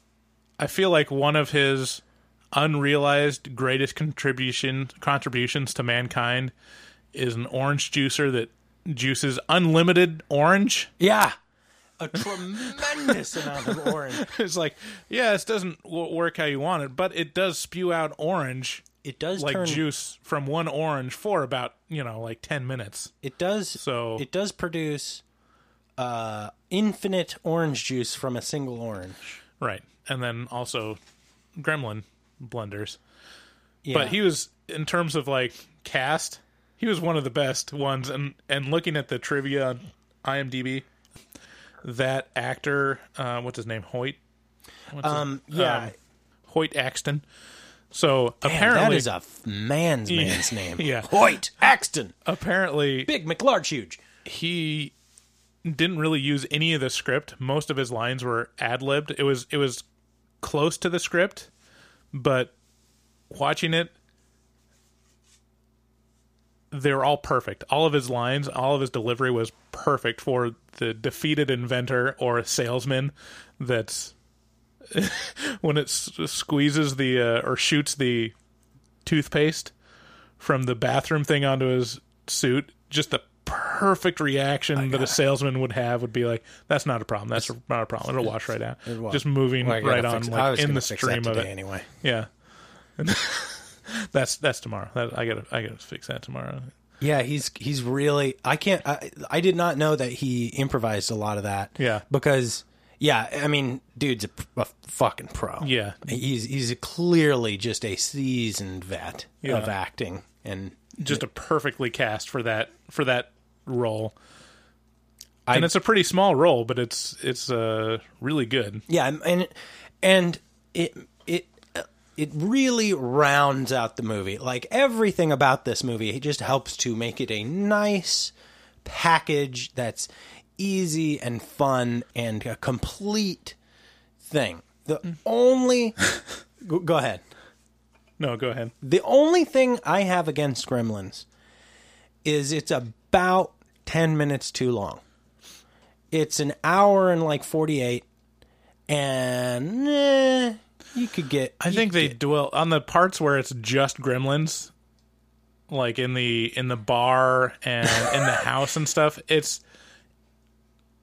I feel like one of his unrealized greatest contribution contributions to mankind is an orange juicer that juices unlimited orange. Yeah. A tremendous amount of orange. It's like, yeah, this doesn't work how you want it, but it does spew out orange. It does like turn... juice from one orange for about, you know, like ten minutes. It does. So it does produce uh, infinite orange juice from a single orange. Right, and then also gremlin blenders. Yeah. But he was, in terms of like cast, he was one of the best ones. And and looking at the trivia on I M D B. That actor, uh, what's his name? Hoyt? What's um, his, yeah. Um, Hoyt Axton. So Damn, apparently. That is a f- man's man's yeah, name. Yeah. Hoyt Axton. Apparently. Big, McLarge, huge. He didn't really use any of the script. Most of his lines were ad-libbed. It was, it was close to the script, but watching it, they're all perfect. All of his lines, all of his delivery was perfect for the defeated inventor or salesman that's when it s- squeezes the uh, or shoots the toothpaste from the bathroom thing onto his suit. Just the perfect reaction I that gotta, a salesman would have would be like, that's not a problem. That's not a problem. It'll wash right out. Just moving well, right on like, in the stream of it. Anyway. Yeah. That's that's tomorrow. That, I gotta I gotta fix that tomorrow. Yeah, he's he's really. I can't. I, I did not know that he improvised a lot of that. Yeah, because yeah, I mean, dude's a, a fucking pro. Yeah, he's he's clearly just a seasoned vet yeah. of acting, and just a perfectly cast for that for that role. And I, it's a pretty small role, but it's it's uh, really good. Yeah, and and it. It really rounds out the movie. Like, everything about this movie, it just helps to make it a nice package that's easy and fun and a complete thing. The mm. only... go, go ahead. No, go ahead. The only thing I have against Gremlins is it's about ten minutes too long. It's an hour and, like, forty-eight, and... Eh, You could get. I think they get. dwell on the parts where it's just gremlins, like in the in the bar and in the house and stuff. It's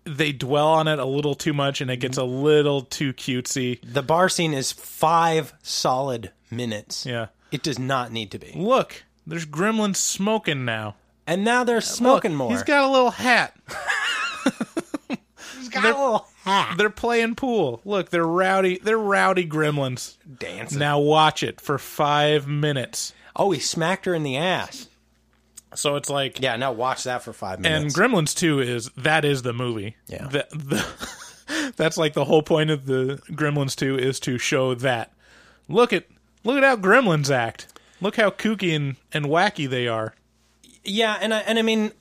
they dwell on it a little too much, and it gets a little too cutesy. The bar scene is five solid minutes. Yeah, it does not need to be. Look, there's gremlins smoking now, and now they're smoking Look, more. He's got a little hat. he's got they're, a little. Ah. They're playing pool. Look, they're rowdy. They're rowdy gremlins. Dancing. Now watch it for five minutes. Oh, he smacked her in the ass. So it's like... Yeah, now watch that for five minutes. And Gremlins two is... That is the movie. Yeah. The, the, that's like the whole point of the Gremlins two is to show that. Look at look at how Gremlins act. Look how kooky and, and wacky they are. Yeah, and I, and I mean...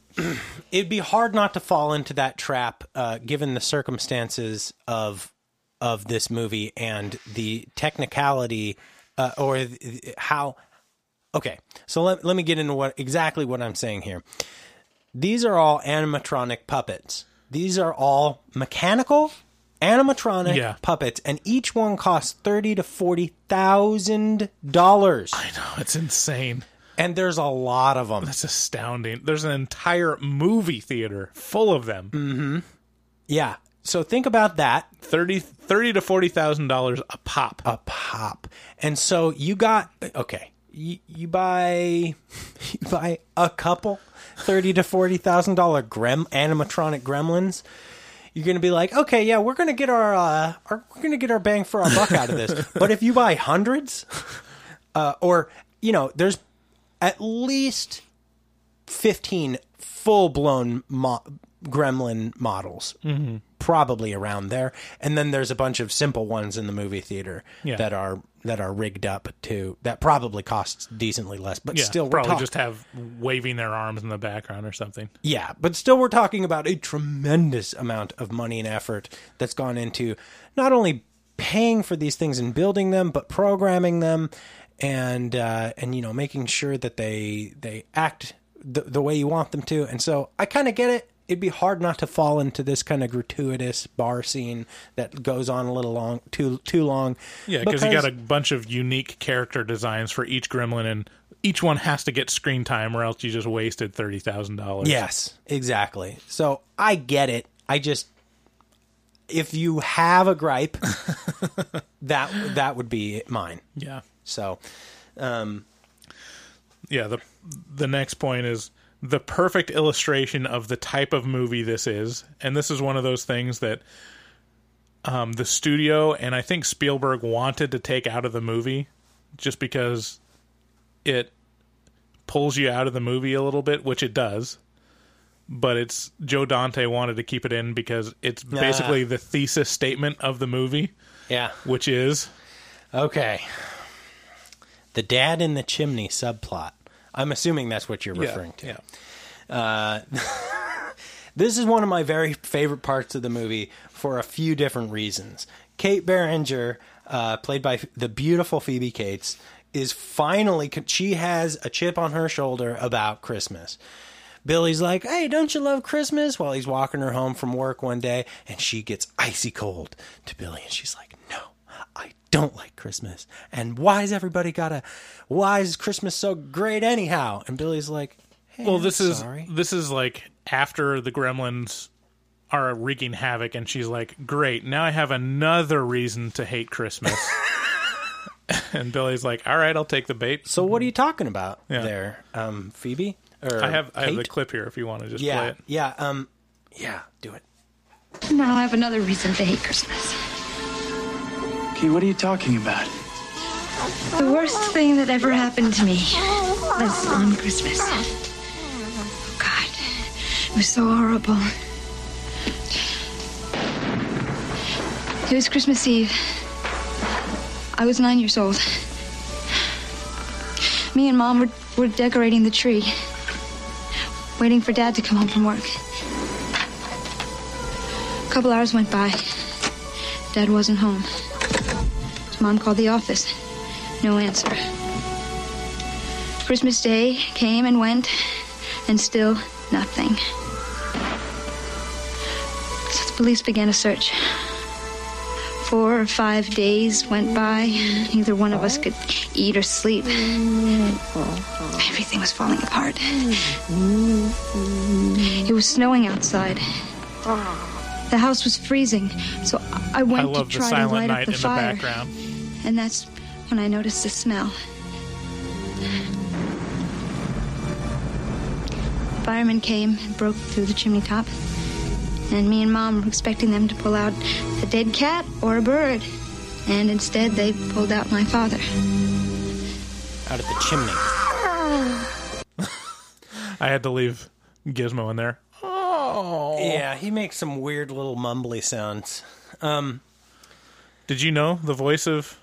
It'd be hard not to fall into that trap, uh, given the circumstances of of this movie and the technicality, uh, or th- how. Okay, so let let me get into what exactly what I'm saying here. These are all animatronic puppets. These are all mechanical animatronic yeah. puppets, and each one costs thirty to forty thousand dollars. I know, it's insane. And there's a lot of them. That's astounding. There's an entire movie theater full of them. Mm-hmm. Yeah. So think about that. thirty, thirty to forty thousand dollars a pop. A pop. And so you got, okay, you, you buy you buy a couple thirty to forty thousand dollars grem, animatronic gremlins. You're going to be like, okay, yeah, we're going to get our, uh, our we're going to get our bang for our buck out of this. But if you buy hundreds, uh, or, you know, there's at least fifteen full-blown mo- gremlin models, mm-hmm. probably around there. And then there's a bunch of simple ones in the movie theater yeah. that are that are rigged up to that probably costs decently less, but yeah, still probably talk- just have waving their arms in the background or something. Yeah, but still we're talking about a tremendous amount of money and effort that's gone into not only paying for these things and building them, but programming them. And, uh, and, you know, making sure that they, they act the, the way you want them to. And so I kind of get it. It'd be hard not to fall into this kind of gratuitous bar scene that goes on a little long, too, too long. Yeah. Because you got a bunch of unique character designs for each gremlin, and each one has to get screen time or else you just wasted thirty thousand dollars. Yes, exactly. So I get it. I just, if you have a gripe, that, that would be mine. Yeah. So, um, yeah, the, the next point is the perfect illustration of the type of movie this is. And this is one of those things that, um, the studio and I think Spielberg wanted to take out of the movie just because it pulls you out of the movie a little bit, which it does, but it's Joe Dante wanted to keep it in because it's nah. basically the thesis statement of the movie. Yeah. Which is, okay. The dad in the chimney subplot. I'm assuming that's what you're referring yeah, to. Yeah. Uh, this is one of my very favorite parts of the movie for a few different reasons. Kate Beringer, uh, played by the beautiful Phoebe Cates, is finally, she has a chip on her shoulder about Christmas. Billy's like, hey, don't you love Christmas? Well, he's walking her home from work one day, and she gets icy cold to Billy, and she's like, no, I don't like Christmas. And why is everybody gotta, why is Christmas so great anyhow? And Billy's like, hey, well, this I'm is, sorry. This is like after the gremlins are wreaking havoc and she's like, great, now I have another reason to hate Christmas. And Billy's like, all right, I'll take the bait. So what are you talking about yeah. there? Um, Phoebe? Or I have, Kate? I have the clip here if you want to just yeah, play it. Yeah. Um, yeah, do it. Now I have another reason to hate Christmas. What are you talking about? The worst thing that ever happened to me was on Christmas. Oh, God. It was so horrible. It was Christmas Eve. I was nine years old. Me and Mom were, were decorating the tree, waiting for Dad to come home from work. A couple hours went by. Dad wasn't home. Mom called the office. No answer. Christmas Day came and went, and still nothing. So the police began a search. Four or five days went by. Neither one of us could eat or sleep. Everything was falling apart. It was snowing outside. The house was freezing, so I went I to try to light up the fire. The background. And that's when I noticed the smell. The firemen came and broke through the chimney top. And me and Mom were expecting them to pull out a dead cat or a bird. And instead, they pulled out my father. Out of the chimney. I had to leave Gizmo in there. Oh. Yeah, he makes some weird little mumbly sounds. Um, Did you know the voice of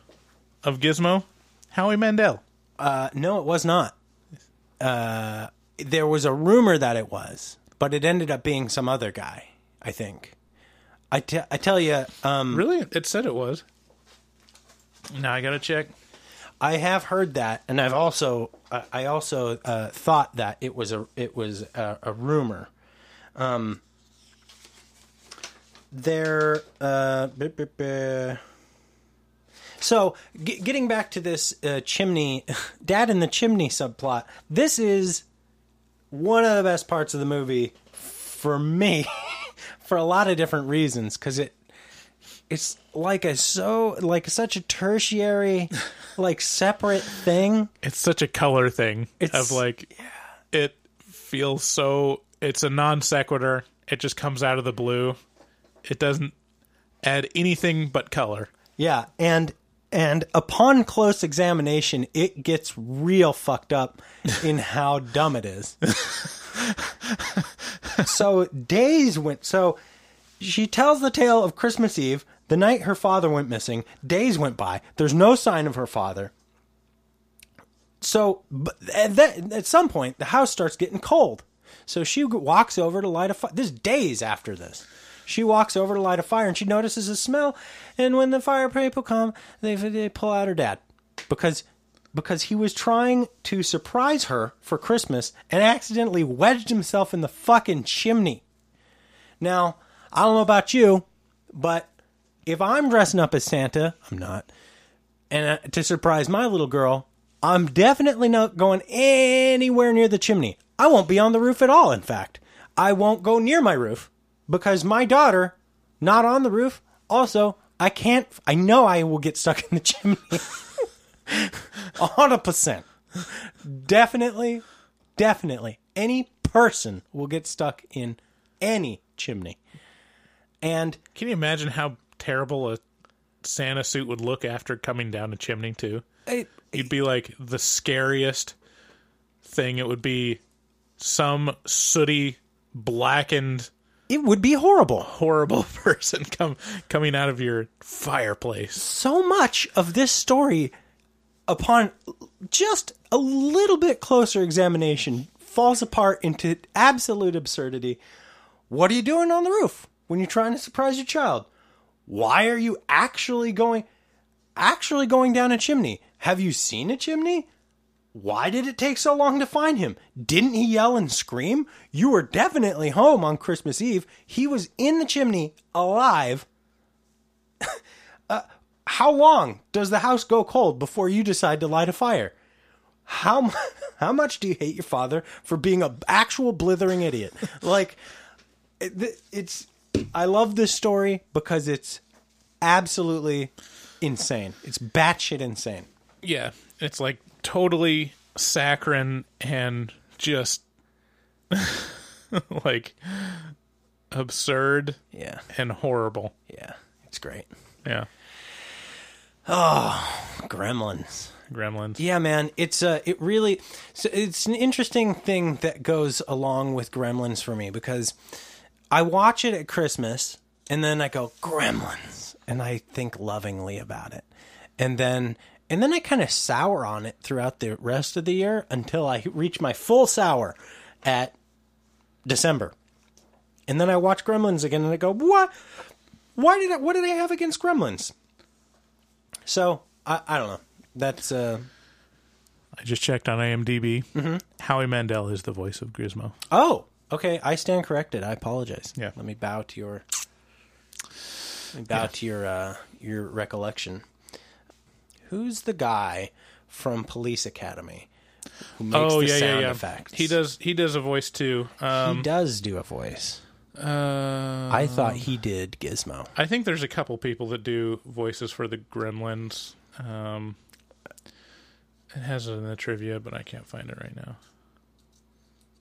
of Gizmo? Howie Mandel. Uh, no, it was not. Uh, there was a rumor that it was, but it ended up being some other guy, I think. I, t- I tell you... Um, really? It said it was. Now I gotta check. I have heard that, and I've also... Uh, I also uh, thought that it was a, it was a, a rumor. Um, there... Uh, b- b- b- So, g- getting back to this uh, chimney, Dad in the Chimney subplot, this is one of the best parts of the movie for me, for a lot of different reasons, because it it's like a so like such a tertiary, like separate thing. It's such a color thing. It's, of like, yeah. It feels so. It's a non sequitur. It just comes out of the blue. It doesn't add anything but color. Yeah, and. And upon close examination, it gets real fucked up in how dumb it is. So days went... So she tells the tale of Christmas Eve, the night her father went missing. Days went by. There's no sign of her father. So but at, that, at some point, the house starts getting cold. So she walks over to light a fire. This is days after this. She walks over to light a fire, and she notices a smell. And when the fire people come, they they pull out her dad, because because he was trying to surprise her for Christmas and accidentally wedged himself in the fucking chimney. Now, I don't know about you, but if I'm dressing up as Santa, I'm not, and to surprise my little girl, I'm definitely not going anywhere near the chimney. I won't be on the roof at all. In fact, I won't go near my roof. Because my daughter, not on the roof, also, I can't, I know I will get stuck in the chimney. one hundred percent. Definitely, definitely. Any person will get stuck in any chimney. And can you imagine how terrible a Santa suit would look after coming down a chimney, too? It, You'd be like the scariest thing. It would be some sooty, blackened... It would be horrible. Horrible person come coming out of your fireplace. So much of this story, upon just a little bit closer examination, falls apart into absolute absurdity. What are you doing on the roof when you're trying to surprise your child? Why are you actually going, actually going down a chimney? Have you seen a chimney? Why did it take so long to find him? Didn't he yell and scream? You were definitely home on Christmas Eve. He was in the chimney, alive. uh, how long does the house go cold before you decide to light a fire? How how much do you hate your father for being an actual blithering idiot? Like, it, it's. I love this story because it's absolutely insane. It's batshit insane. Yeah, it's like. Totally saccharine and just like absurd, yeah, and horrible. Yeah, it's great. Yeah. Oh, Gremlins. Gremlins. Yeah, man. It's uh, it really. So it's an interesting thing that goes along with Gremlins for me, because I watch it at Christmas and then I go Gremlins and I think lovingly about it, and then. And then I kind of sour on it throughout the rest of the year until I reach my full sour at December. And then I watch Gremlins again and I go, what? Why did I, what did I have against Gremlins? So, I, I don't know. That's, uh... I just checked on IMDb. Mm-hmm. Howie Mandel is the voice of Gizmo. Oh, okay. I stand corrected. I apologize. Yeah. Let me bow to your... Let me bow yeah. to your, uh, your recollection. Who's the guy from Police Academy who makes oh, the yeah, sound yeah, yeah. effects? He does He does a voice, too. Um, he does do a voice. Uh, I thought he did Gizmo. I think there's a couple people that do voices for the Gremlins. Um, it has it in the trivia, but I can't find it right now.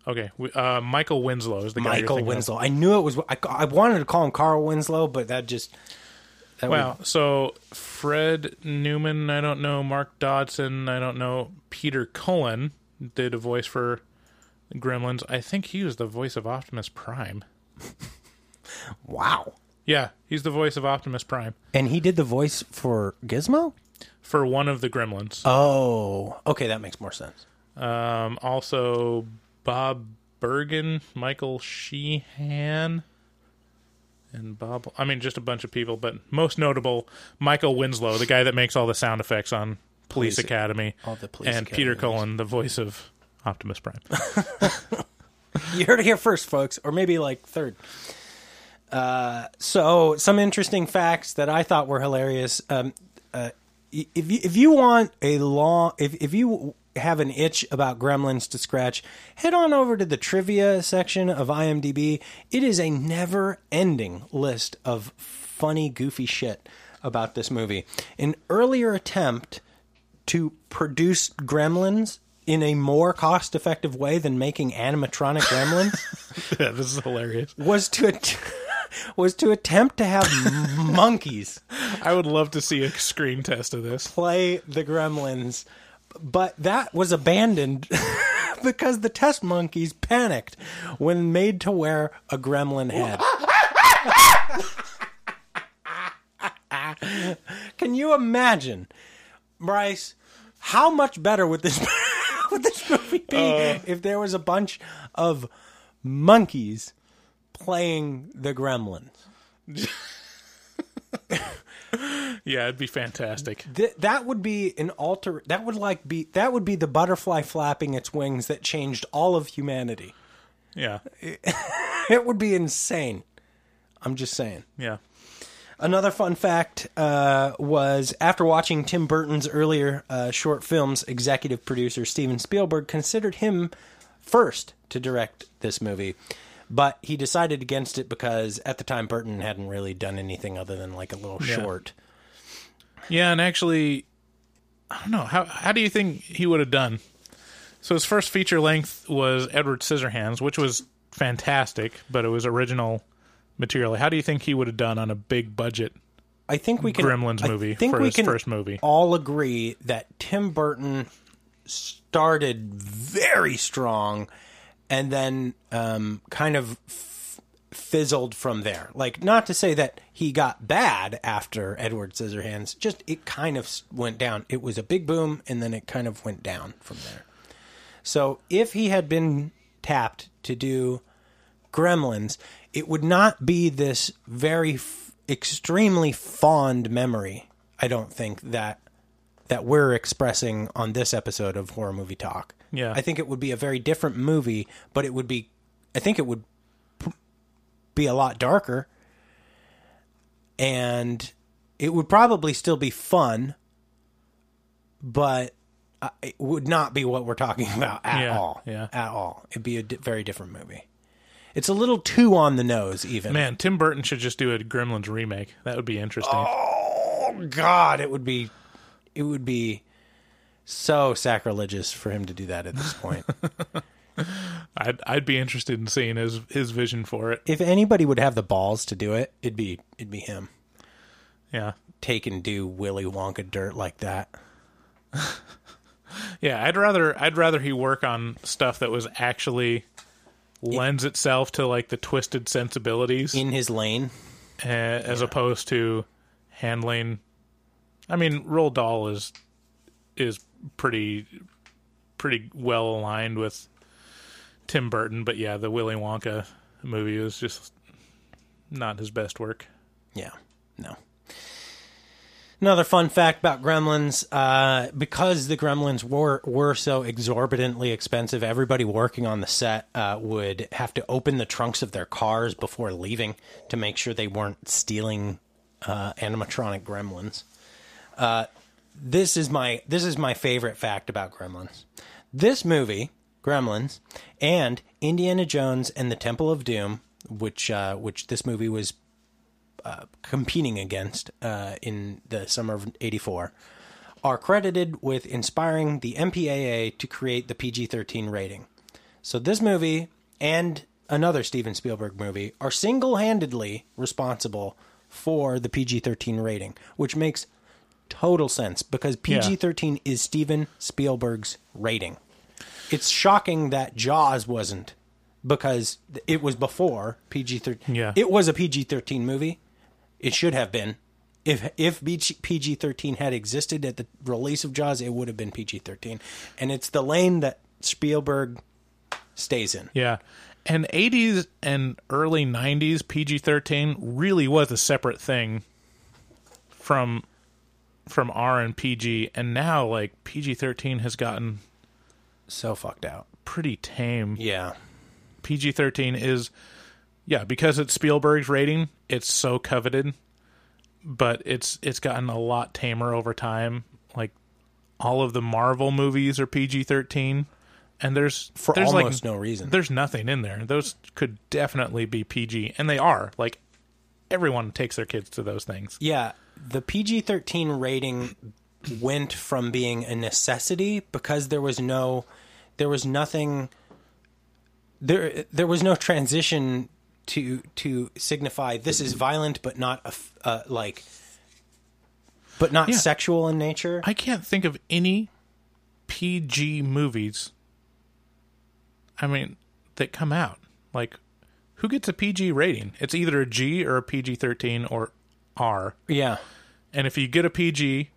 Okay. We, uh, Michael Winslow is the guy Michael you're thinking Winslow. Of. I knew it was... I, I wanted to call him Carl Winslow, but that just... That wow, would... so Fred Newman, I don't know, Mark Dodson, I don't know, Peter Cullen did a voice for Gremlins, I think he was the voice of Optimus Prime. Wow. Yeah, he's the voice of Optimus Prime. And he did the voice for Gizmo? For one of the Gremlins. Oh, okay, that makes more sense. Um, also, Bob Bergen, Michael Sheehan, and Bob... I mean, just a bunch of people, but most notable, Michael Winslow, the guy that makes all the sound effects on Police, Police Academy. All the Police And Academy Peter Cullen, the voice of Optimus Prime. You heard it here first, folks, or maybe like third. Uh, so, some interesting facts that I thought were hilarious. Um, uh, if you, if you want a long... If, if you... have an itch about Gremlins to scratch, head on over to the trivia section of I M D B. It is a never-ending list of funny, goofy shit about this movie. An earlier attempt to produce Gremlins in a more cost-effective way than making animatronic Gremlins yeah, this is hilarious. was to... Att- was to attempt to have monkeys. I would love to see a screen test of this. Play the Gremlins... But that was abandoned because the test monkeys panicked when made to wear a gremlin head. Can you imagine, Bryce, how much better would this, would this movie be uh, if there was a bunch of monkeys playing the gremlins? Yeah, it'd be fantastic. Th- that would be an alter. That would like be. That would be the butterfly flapping its wings that changed all of humanity. Yeah, it, it would be insane. I'm just saying. Yeah. Another fun fact uh, was after watching Tim Burton's earlier uh, short films, executive producer Steven Spielberg considered him first to direct this movie. But he decided against it because at the time Burton hadn't really done anything other than like a little yeah. short. Yeah, and actually, I don't know. How how do you think he would have done? So his first feature length was Edward Scissorhands, which was fantastic, but it was original material. How do you think he would have done on a big budget I think we can, Gremlins movie I think for we his can first movie? All agree that Tim Burton started very strong and then um, kind of f- fizzled from there. Like, not to say that he got bad after Edward Scissorhands, just it kind of went down. It was a big boom, and then it kind of went down from there. So if he had been tapped to do Gremlins, it would not be this very f- extremely fond memory, I don't think, that that we're expressing on this episode of Horror Movie Talk. Yeah. I think it would be a very different movie, but it would be, I think it would be a lot darker and it would probably still be fun, but it would not be what we're talking about at yeah, all, yeah. at all. It'd be a di- very different movie. It's a little too on the nose even. Man, Tim Burton should just do a Gremlins remake. That would be interesting. Oh God, it would be, it would be. So sacrilegious for him to do that at this point. I'd I'd be interested in seeing his his vision for it. If anybody would have the balls to do it, it'd be it'd be him. Yeah, take and do Willy Wonka dirt like that. yeah, I'd rather I'd rather he work on stuff that was actually lends it, itself to like the twisted sensibilities in his lane, uh, yeah. as opposed to handling. I mean, Roald Dahl is. is pretty pretty well aligned with Tim Burton, but yeah, the Willy Wonka movie was just not his best work. Yeah, no. Another fun fact about Gremlins, uh, because the Gremlins were, were so exorbitantly expensive, everybody working on the set uh, would have to open the trunks of their cars before leaving to make sure they weren't stealing uh, animatronic Gremlins. Uh This is my this is my favorite fact about Gremlins. This movie, Gremlins, and Indiana Jones and the Temple of Doom, which uh, which this movie was uh, competing against uh, in the summer of eighty-four, are credited with inspiring the M P A A to create the P G thirteen rating. So this movie and another Steven Spielberg movie are single-handedly responsible for the P G thirteen rating, which makes total sense because P G thirteen yeah. is Steven Spielberg's rating. it's shocking that Jaws wasn't, because it was before P G thirteen. Yeah. It was a P G thirteen movie. It should have been. If if P G thirteen had existed at the release of Jaws, it would have been P G thirteen. And it's the lane that Spielberg stays in. Yeah. And eighties and early nineties P G thirteen really was a separate thing from from R and P G. And now, like, P G thirteen has gotten so fucked out. Pretty tame. Yeah. P G thirteen is, yeah, because it's Spielberg's rating, it's so coveted. But it's it's gotten a lot tamer over time. Like, all of the Marvel movies are P G thirteen, and there's for there's almost like, no reason. There's nothing in there. Those could definitely be P G, and they are. Like, everyone takes their kids to those things. Yeah, the P G thirteen rating went from being a necessity because there was no, there was nothing. There there was no transition. To to signify this is violent, but not uh, like, but not yeah. sexual in nature. I can't think of any P G movies. I mean, that come out like, who gets a P G rating? It's either a G or a P G thirteen or R. Yeah, and if you get a P G,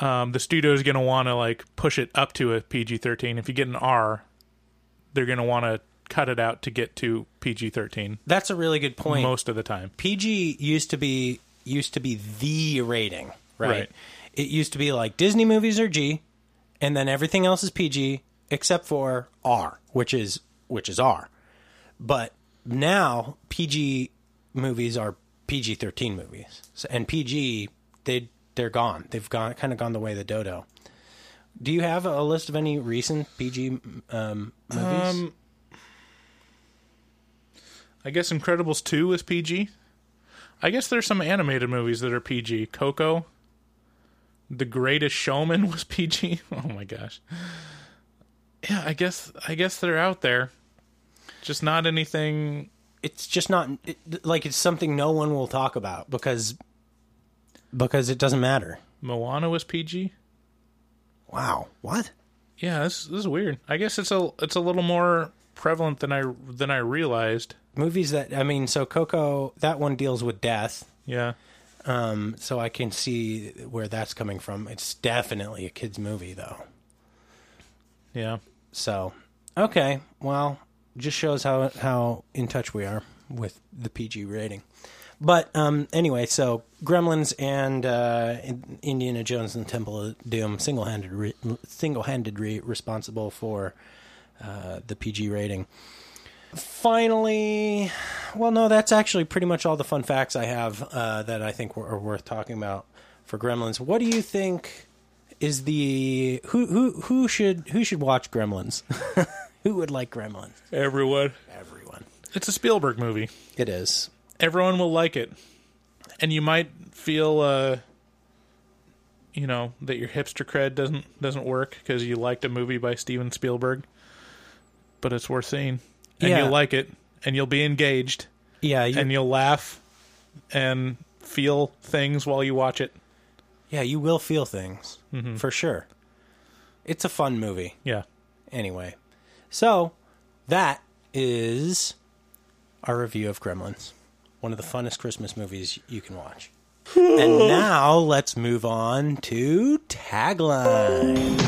um, the studio is going to want to like push it up to a P G thirteen. If you get an R, they're going to want to cut it out to get to P G thirteen. That's a really good point. Most of the time, P G used to be used to be the rating, right? right? It used to be like Disney movies are G, and then everything else is P G except for R, which is which is R. But now P G movies are P G thirteen movies, so, and P G they they're gone. They've gone kind of gone the way of the dodo. Do you have a list of any recent P G um, movies? Um, I guess Incredibles two is P G. I guess there's some animated movies that are P G. Coco. The Greatest Showman was P G. Oh my gosh. Yeah, I guess I guess they're out there. Just not anything. It's just not it, like it's something no one will talk about because because it doesn't matter. Moana was P G. Wow. What? Yeah, this, this is weird. I guess it's a it's a little more prevalent than I than I realized. Movies that I mean, so Coco, that one deals with death. Yeah. Um. So I can see where that's coming from. It's definitely a kid's movie, though. Yeah. So, okay. Well, just shows how how in touch we are with the P G rating. But um. Anyway, so Gremlins and uh, Indiana Jones and the Temple of Doom single handed re- single handed re- responsible for Uh, the P G rating. Finally, well, no, that's actually pretty much all the fun facts I have uh, that I think were, are worth talking about for Gremlins. What do you think is the who who who should who should watch Gremlins? Who would like Gremlins? Everyone. Everyone. It's a Spielberg movie. It is. Everyone will like it, and you might feel, uh, you know, that your hipster cred doesn't doesn't work because you liked a movie by Steven Spielberg. But it's worth seeing, and yeah. You'll like it, and you'll be engaged, yeah, you... and you'll laugh and feel things while you watch it. Yeah, you will feel things, mm-hmm. for sure. It's a fun movie. Yeah. Anyway, so that is our review of Gremlins, one of the funnest Christmas movies you can watch. And now let's move on to Tagline.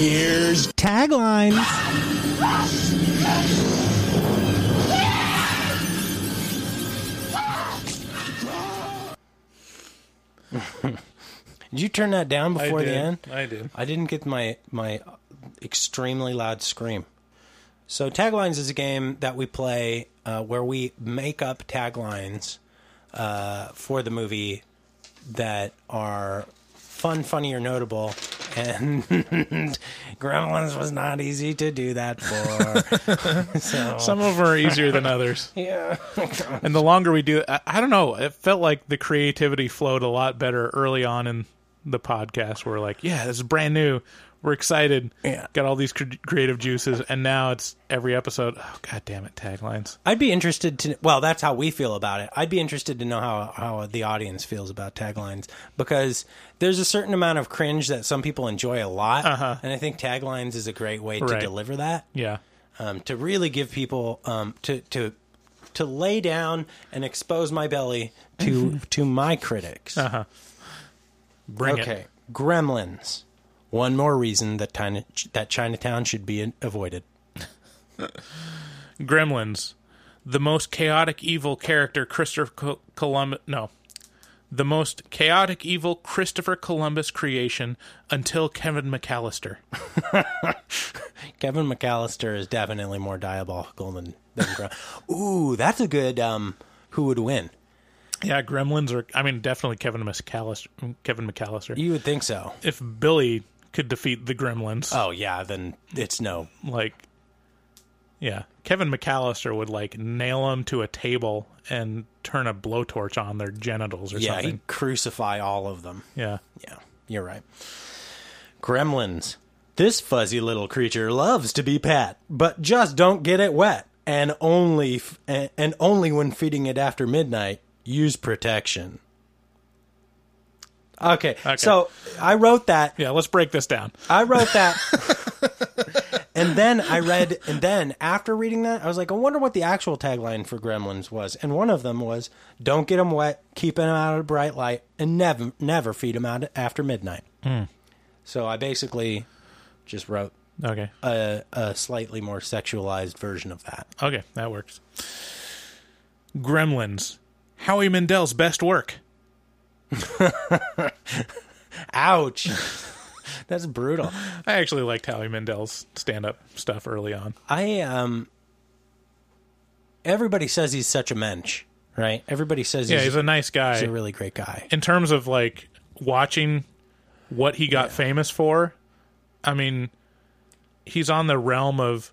Here's Tagline. Did you turn that down before the end? I did. I didn't get my my extremely loud scream. So Taglines is a game that we play uh, where we make up taglines uh, for the movie that are fun, funny, or notable. And Gremlins was not easy to do that for. So. Some of them are easier than others. Yeah. And the longer we do, I, I don't know. It felt like the creativity flowed a lot better early on in the podcast were like, yeah, this is brand new. We're excited. Yeah. Got all these creative juices, and now it's every episode. Oh, God damn it, taglines. I'd be interested to... Well, that's how we feel about it. I'd be interested to know how, how the audience feels about taglines, because there's a certain amount of cringe that some people enjoy a lot, uh-huh. and I think taglines is a great way right. to deliver that. Yeah. Um, to really give people... Um, to, to to lay down and expose my belly to, to my critics. Uh-huh. Bring okay. it. Okay. Gremlins. One more reason that China, that Chinatown should be avoided. Gremlins, the most chaotic evil character Christopher Columbus... No. The most chaotic evil Christopher Columbus creation until Kevin McAllister. Kevin McAllister is definitely more diabolical than... than Gremlins. Ooh, that's a good... Um, who would win? Yeah, Gremlins are... I mean, definitely Kevin McAllister. Kevin McAllister. You would think so. If Billy... could defeat the Gremlins. Oh, yeah, then it's no. Like, yeah. Kevin McAllister would, like, nail them to a table and turn a blowtorch on their genitals or yeah, something. Yeah, he'd crucify all of them. Yeah. Yeah, you're right. Gremlins. This fuzzy little creature loves to be pat, but just don't get it wet. And only, f- and only when feeding it after midnight, use protection. Okay. okay, so I wrote that. Yeah, let's break this down. I wrote that. and then I read, and then after reading that, I was like, I wonder what the actual tagline for Gremlins was. And one of them was, don't get them wet, keep them out of bright light, and never never feed them out after midnight. Mm. So I basically just wrote okay. a, a slightly more sexualized version of that. Okay, that works. Gremlins, Howie Mandel's best work. Ouch. That's brutal. I actually liked Howie Mandel's stand-up stuff early on. I um everybody says he's such a mensch, right? Everybody says yeah, he's, he's a nice guy. He's a really great guy. In terms of like watching what he got yeah. famous for, I mean, he's on the realm of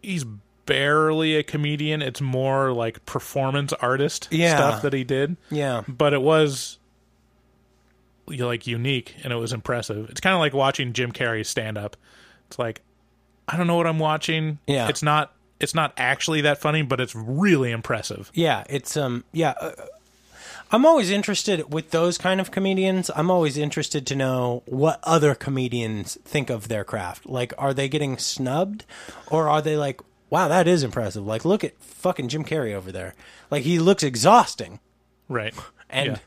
he's barely a comedian. It's more like performance artist yeah. stuff that he did. Yeah. But it was like unique and it was impressive. It's kind of like watching Jim Carrey stand up. It's like, I don't know what I'm watching. Yeah. It's not, it's not actually that funny, but it's really impressive. Yeah. It's, um, yeah. Uh, I'm always interested with those kind of comedians. I'm always interested to know what other comedians think of their craft. Like, are they getting snubbed or are they like, wow, that is impressive. Like, look at fucking Jim Carrey over there. Like, he looks exhausting. Right. And, yeah.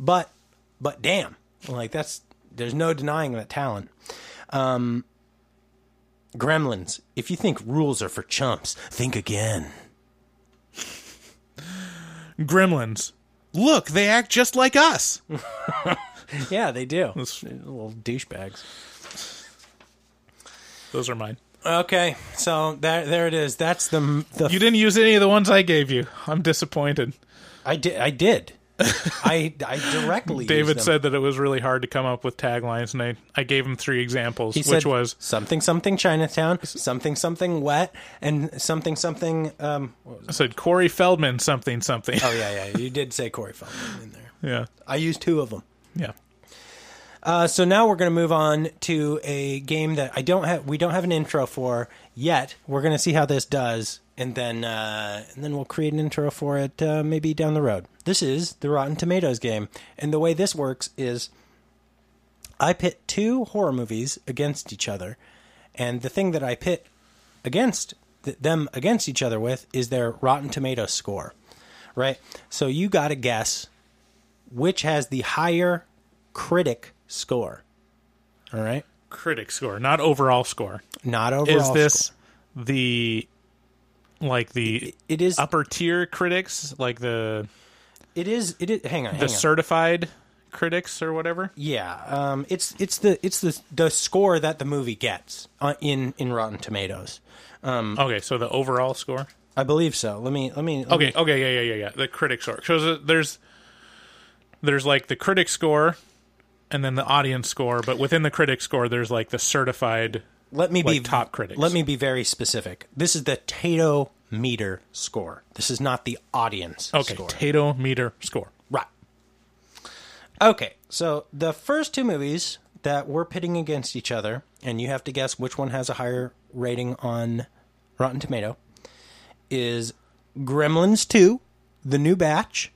but, but damn. Like that's, there's no denying that talent. Um, Gremlins, if you think rules are for chumps, think again. Gremlins, look, they act just like us. Yeah, they do. Those little douchebags. Those are mine. Okay, so there, there it is. That's the, the... You didn't use any of the ones I gave you. I'm disappointed. I did. I did. I, I directly David said that it was really hard to come up with taglines, and I, I gave him three examples, he which said, was... Something, something, Chinatown, something, something, wet, and something, something... Um, what was I said Corey Feldman, something, something. Oh, yeah, yeah. You did say Corey Feldman in there. Yeah. I used two of them. Yeah. Uh, so now we're going to move on to a game that I don't have. We don't have an intro for yet. We're going to see how this does, and then uh, and then we'll create an intro for it uh, maybe down the road. This is the Rotten Tomatoes game, and the way this works is I pit two horror movies against each other, and the thing that I pit against th- them against each other with is their Rotten Tomatoes score, right? So you got to guess which has the higher critic score. All right, critic score, not overall score. Not overall. Is this score. the like the it, it is upper tier critics, like the it is it is hang on the hang certified on. critics or whatever? Yeah, um, it's it's the it's the the score that the movie gets in in Rotten Tomatoes. Um, okay, so the overall score, I believe so. Let me let me. Let okay, me... okay, yeah, yeah, yeah, yeah. The critic score. So there's there's like the critic score. And then the audience score, but within the critic score, there's like the certified let me like, be, top critics. Let me be very specific. This is the Tato meter score. This is not the audience okay, score. Okay, Tato meter score. Right. Okay, so the first two movies that we're pitting against each other, and you have to guess which one has a higher rating on Rotten Tomato, is Gremlins two, The New Batch,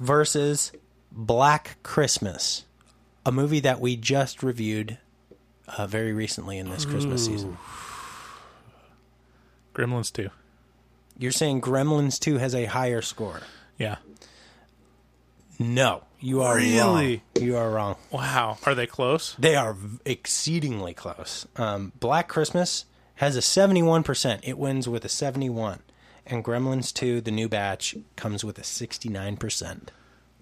versus Black Christmas, a movie that we just reviewed uh, very recently in this Ooh. Christmas season. Gremlins two. You're saying Gremlins two has a higher score? Yeah. No, you are really? wrong. You are wrong. Wow. Are they close? They are exceedingly close. Um, Black Christmas has a seventy-one percent. It wins with a seventy-one. And Gremlins two, The New Batch, comes with a sixty-nine percent.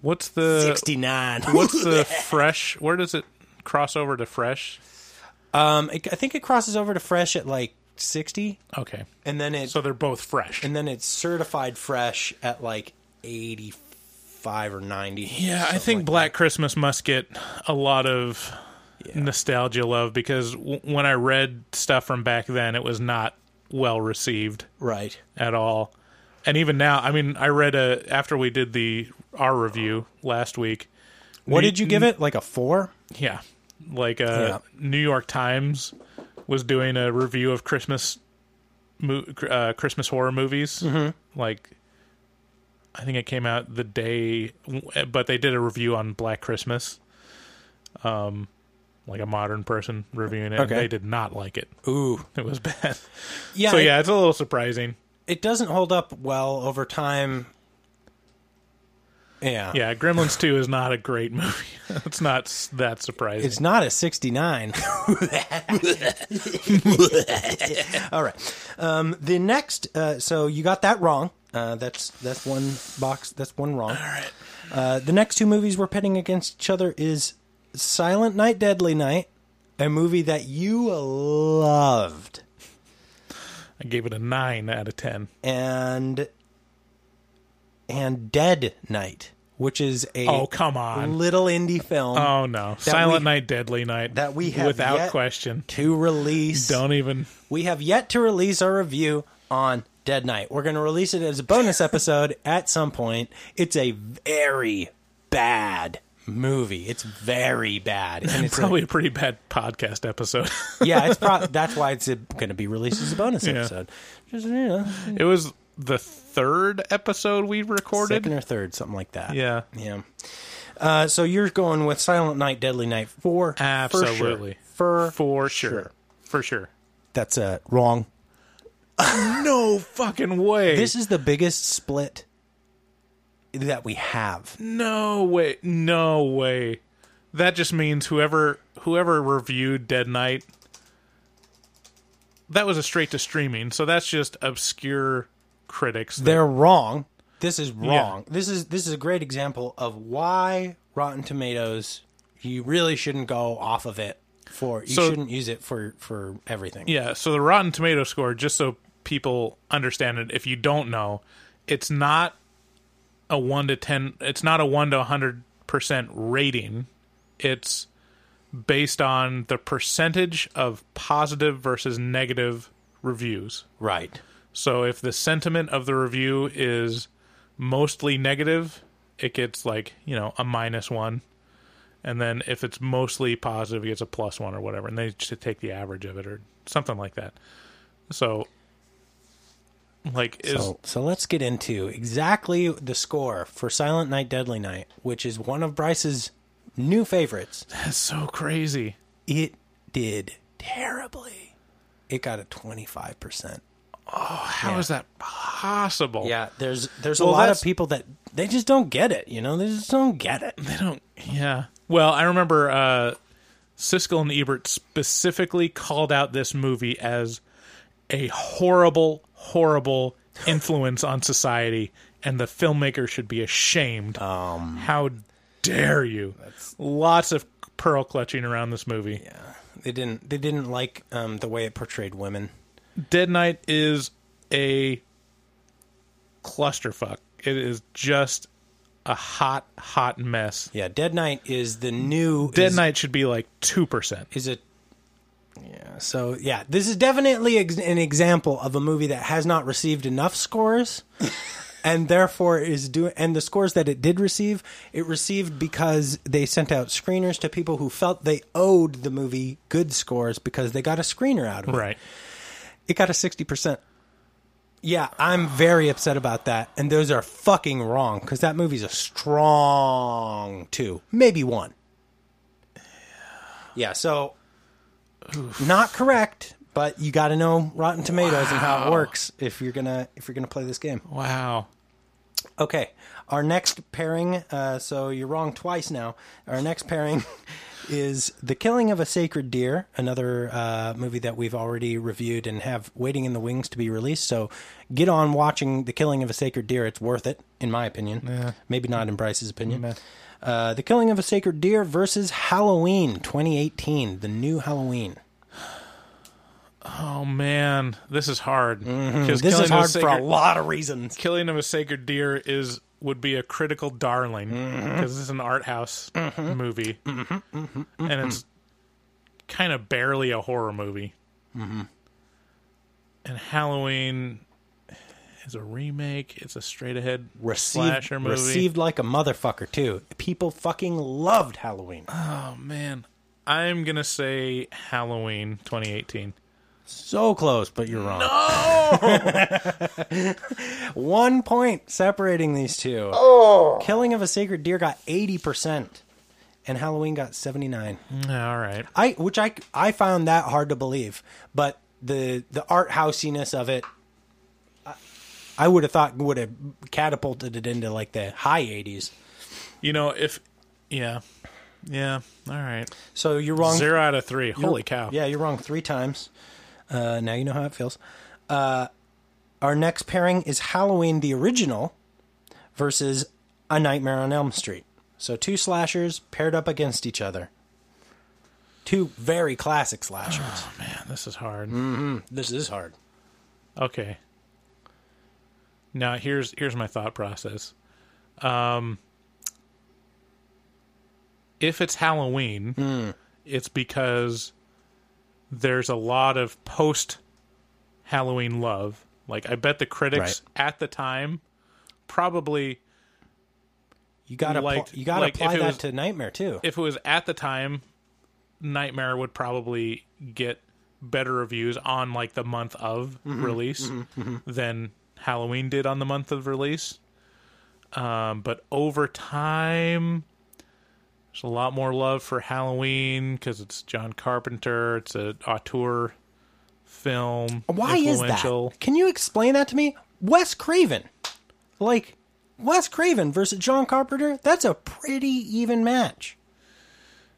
What's the... sixty-nine. What's the Fresh... Where does it cross over to Fresh? Um, it, I think it crosses over to Fresh at like sixty. Okay. And then it... So they're both Fresh. And then it's certified Fresh at like eighty-five or ninety. Yeah, I think like Black that. Christmas must get a lot of yeah. nostalgia love because w- when I read stuff from back then, it was not well received. Right. At all. And even now, I mean, I read a after we did the our review last week. What New, did you give it? Like a four? Yeah. Like a yeah. New York Times was doing a review of Christmas uh, Christmas horror movies. Mm-hmm. Like, I think it came out the day, but they did a review on Black Christmas. Um, like a modern person reviewing it. Okay. And they did not like it. Ooh, it was bad. Yeah. So yeah, it, it's a little surprising. It doesn't hold up well over time. Yeah. Yeah, Gremlins two is not a great movie. It's not that surprising. It's not a sixty-nine. All right. Um, the next, uh, so you got that wrong. Uh, that's that's one box, that's one wrong. All right. Uh, the next two movies we're pitting against each other is Silent Night, Deadly Night, a movie that you loved. I gave it a nine out of ten. And and Dead Night, which is a oh, come on. little indie film. Oh, no. Silent we, Night, Deadly Night. That we have without yet question. to release. Don't even. We have yet to release our review on Dead Night. We're going to release it as a bonus episode at some point. It's a very bad movie. It's very bad, and it's probably a, a pretty bad podcast episode. Yeah, it's probably that's why it's going to be released as a bonus yeah. episode. Just, you know, it was the third episode we recorded, second or third, something like that. Yeah, yeah. Uh, so you're going with Silent Night, Deadly Night for absolutely for sure. for, for sure. sure for sure. That's uh, wrong. No fucking way. This is the biggest split that we have. No way. No way. That just means whoever whoever reviewed Dead Night, that was a straight to streaming, so that's just obscure critics. That, They're wrong. This is wrong. Yeah. This is this is a great example of why Rotten Tomatoes, you really shouldn't go off of it for you so, shouldn't use it for, for everything. Yeah, so the Rotten Tomato score, just so people understand it, if you don't know, it's not a one to ten, it's not a one to a hundred percent rating. It's based on the percentage of positive versus negative reviews. Right. So if the sentiment of the review is mostly negative, it gets like, you know, a minus one. And then if it's mostly positive, it gets a plus one or whatever. And they just take the average of it or something like that. So Like is... so, so let's get into exactly the score for Silent Night, Deadly Night, which is one of Bryce's new favorites. That's so crazy. It did terribly. It got a twenty-five percent. Oh, how yeah. is that possible? Yeah, there's there's well, a lot that's... of people that they just don't get it, you know? They just don't get it. They don't, yeah. Well, I remember uh, Siskel and Ebert specifically called out this movie as a horrible horrible influence on society, and the filmmaker should be ashamed. Um, How dare you? That's... Lots of pearl clutching around this movie. Yeah, they didn't. They didn't like um, the way it portrayed women. Dead Night is a clusterfuck. It is just a hot, hot mess. Yeah, Dead Night is the new. Dead is, Night should be like two percent. Is it? Yeah, so, yeah, this is definitely ex- an example of a movie that has not received enough scores and therefore is doing, and the scores that it did receive, it received because they sent out screeners to people who felt they owed the movie good scores because they got a screener out of it. Right. It got a sixty percent. Yeah, I'm very upset about that, and those are fucking wrong, because that movie's a strong two, maybe one. Yeah, so Oof. not correct, but you got to know Rotten Tomatoes wow. and how it works if you're gonna if you're gonna play this game. Wow. Okay, our next pairing. Uh, so you're wrong twice now. Our next pairing is The Killing of a Sacred Deer, another uh, movie that we've already reviewed and have waiting in the wings to be released. So get on watching The Killing of a Sacred Deer. It's worth it, in my opinion. Yeah. Maybe not in Bryce's opinion. Yeah. Uh, The Killing of a Sacred Deer versus Halloween twenty eighteen, the new Halloween. Oh, man. This is hard. Mm-hmm. This is hard sacred, for a lot of reasons. Killing of a Sacred Deer is would be a critical darling, because mm-hmm. this is an art house mm-hmm. movie, mm-hmm. Mm-hmm. Mm-hmm. and it's kind of barely a horror movie. Mm-hmm. And Halloween is a remake. It's a straight-ahead received, slasher movie. Received like a motherfucker, too. People fucking loved Halloween. Oh, man. I'm going to say Halloween twenty eighteen. So close, but you're wrong. No! One point separating these two. Oh! Killing of a Sacred Deer got eighty percent, and Halloween got seventy-nine. All right. I Which I, I found that hard to believe, but the, the art housiness of it, I, I would have thought would have catapulted it into, like, the high eighties. You know, if... Yeah. Yeah. All right. So you're wrong. Zero out of three. Holy cow. Yeah, you're wrong three times. Uh, now you know how it feels. Uh, our next pairing is Halloween, the original, versus A Nightmare on Elm Street. So two slashers paired up against each other. Two very classic slashers. Oh, man, this is hard. Mm-hmm. This is hard. Okay. Now, here's here's my thought process. Um, if it's Halloween, mm. it's because... there's a lot of post-Halloween love. Like, I bet the critics right. at the time probably you gotta liked... Pl- you got to like apply that was, to Nightmare, too. If it was at the time, Nightmare would probably get better reviews on, like, the month of mm-hmm. release mm-hmm. Mm-hmm. than Halloween did on the month of release. Um, but over time... there's a lot more love for Halloween because it's John Carpenter. It's an auteur film. Why is that? Can you explain that to me? Wes Craven. Like, Wes Craven versus John Carpenter? That's a pretty even match.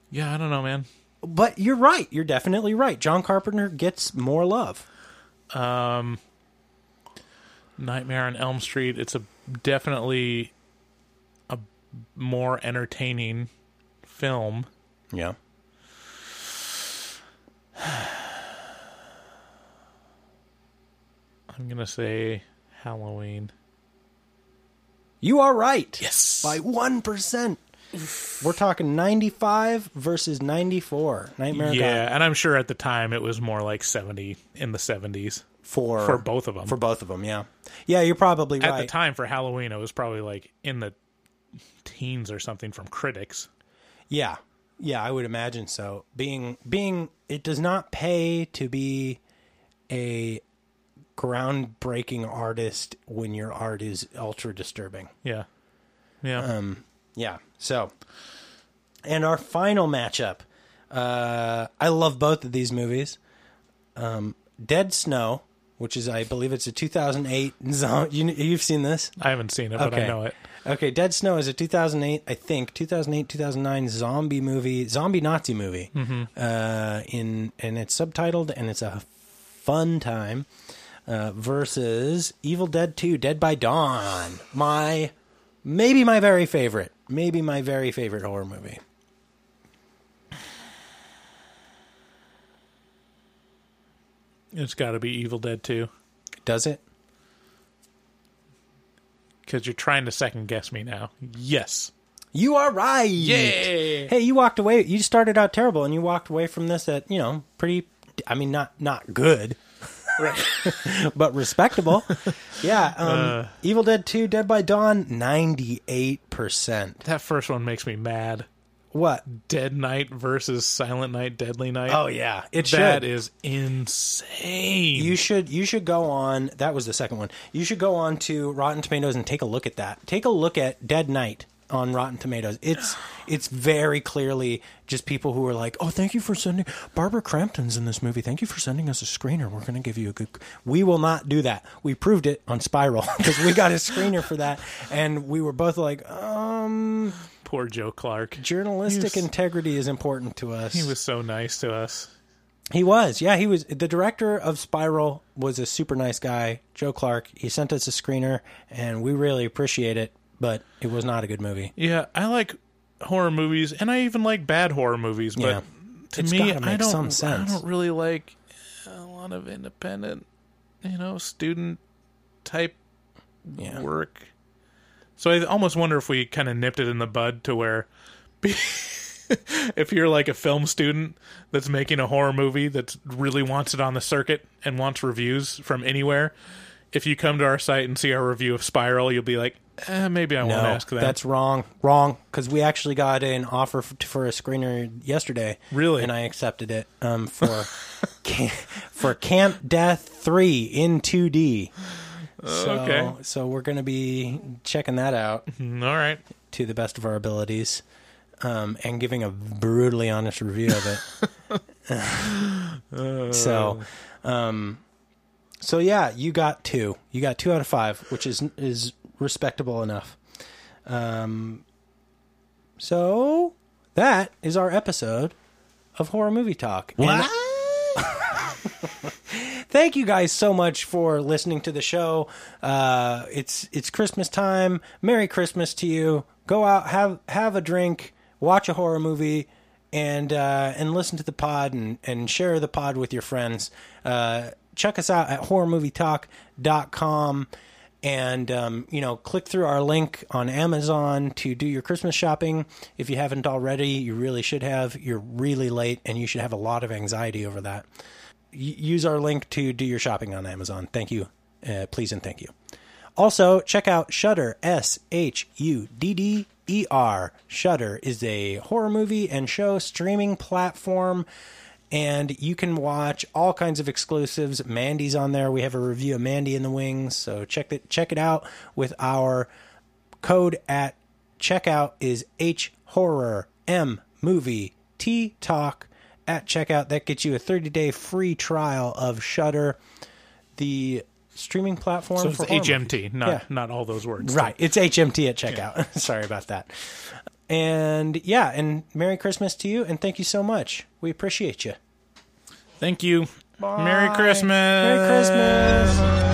Yeah, I don't know, man. But you're right. You're definitely right. John Carpenter gets more love. Um, Nightmare on Elm Street. It's a definitely a more entertaining film. Yeah. I'm gonna say Halloween. You are right. Yes. By one percent. We're talking ninety-five versus ninety-four. Nightmare. Yeah, God. And I'm sure at the time it was more like seventy in the seventies. For for both of them. For both of them, yeah. Yeah, you're probably right. At the time for Halloween it was probably like in the teens or something from critics. Yeah, yeah, I would imagine so. Being, being, it does not pay to be a groundbreaking artist when your art is ultra disturbing. Yeah, yeah, um, yeah. So, and our final matchup. Uh, I love both of these movies. Um, Dead Snow, which is, I believe, it's a two thousand eight. Zone. You, you've seen this? I haven't seen it, okay. But I know it. Okay, Dead Snow is a two thousand eight, I think, two thousand eight, two thousand nine zombie movie, zombie Nazi movie. Mm-hmm. Uh, in and it's subtitled, and it's a fun time, uh, versus Evil Dead two, Dead by Dawn. My, maybe my very favorite, maybe my very favorite horror movie. It's got to be Evil Dead two. Does it? Because you're trying to second guess me now. Yes. You are right. Yay. Hey, you walked away. You started out terrible, and you walked away from this at, you know, pretty, I mean, not not good. Right. But respectable. Yeah. Um, uh, Evil Dead two, Dead by Dawn, ninety-eight percent. That first one makes me mad. What? Dead Night versus Silent Night, Deadly Night. Oh yeah, it should. That is insane. You should you should go on. That was the second one. You should go on to Rotten Tomatoes and take a look at that. Take a look at Dead Night on Rotten Tomatoes. It's it's very clearly just people who are like, oh, thank you for sending Barbara Crampton's in this movie. Thank you for sending us a screener. We're going to give you a good. We will not do that. We proved it on Spiral because we got a screener for that, and we were both like, um. Poor Joe Clark. Journalistic was, integrity is important to us. He was so nice to us. He was. Yeah, he was. The director of Spiral was a super nice guy, Joe Clark. He sent us a screener, and we really appreciate it, but it was not a good movie. Yeah, I like horror movies, and I even like bad horror movies, but yeah. to it's me, I don't, some sense. I don't really like a lot of independent, you know, student-type yeah. work. So I almost wonder if we kind of nipped it in the bud to where if you're like a film student that's making a horror movie that really wants it on the circuit and wants reviews from anywhere, if you come to our site and see our review of Spiral, you'll be like, eh, maybe I no, won't ask that. That's wrong. Wrong. Because we actually got an offer for, for a screener yesterday. Really? And I accepted it um, for, Camp, for Camp Death three in two D. So, okay. So we're going to be checking that out. All right. To the best of our abilities, um, and giving a brutally honest review of it. uh. So, um, so yeah, you got two. You got two out of five, which is is respectable enough. Um, so that is our episode of Horror Movie Talk. What? Thank you guys so much for listening to the show. Uh, it's it's Christmas time. Merry Christmas to you. Go out, have have a drink, watch a horror movie, and uh, and listen to the pod and, and share the pod with your friends. Uh, check us out at horror movie talk dot com and um, you know, click through our link on Amazon to do your Christmas shopping. If you haven't already, you really should have. You're really late, and you should have a lot of anxiety over that. Use our link to do your shopping on Amazon. Thank you. Uh, please and thank you. Also, check out Shudder, S H U D D E R. Shudder is a horror movie and show streaming platform, and you can watch all kinds of exclusives. Mandy's on there. We have a review of Mandy in the Wings, so check it, check it out with our code at checkout is H horror M movie T talk. At checkout, that gets you a thirty-day free trial of Shudder, the streaming platform. So it's for H M T, not yeah. not all those words. Right, too. It's H M T at checkout. Yeah. Sorry about that. And yeah, and Merry Christmas to you, and thank you so much. We appreciate you. Thank you. Bye. Merry Christmas. Merry Christmas. Bye.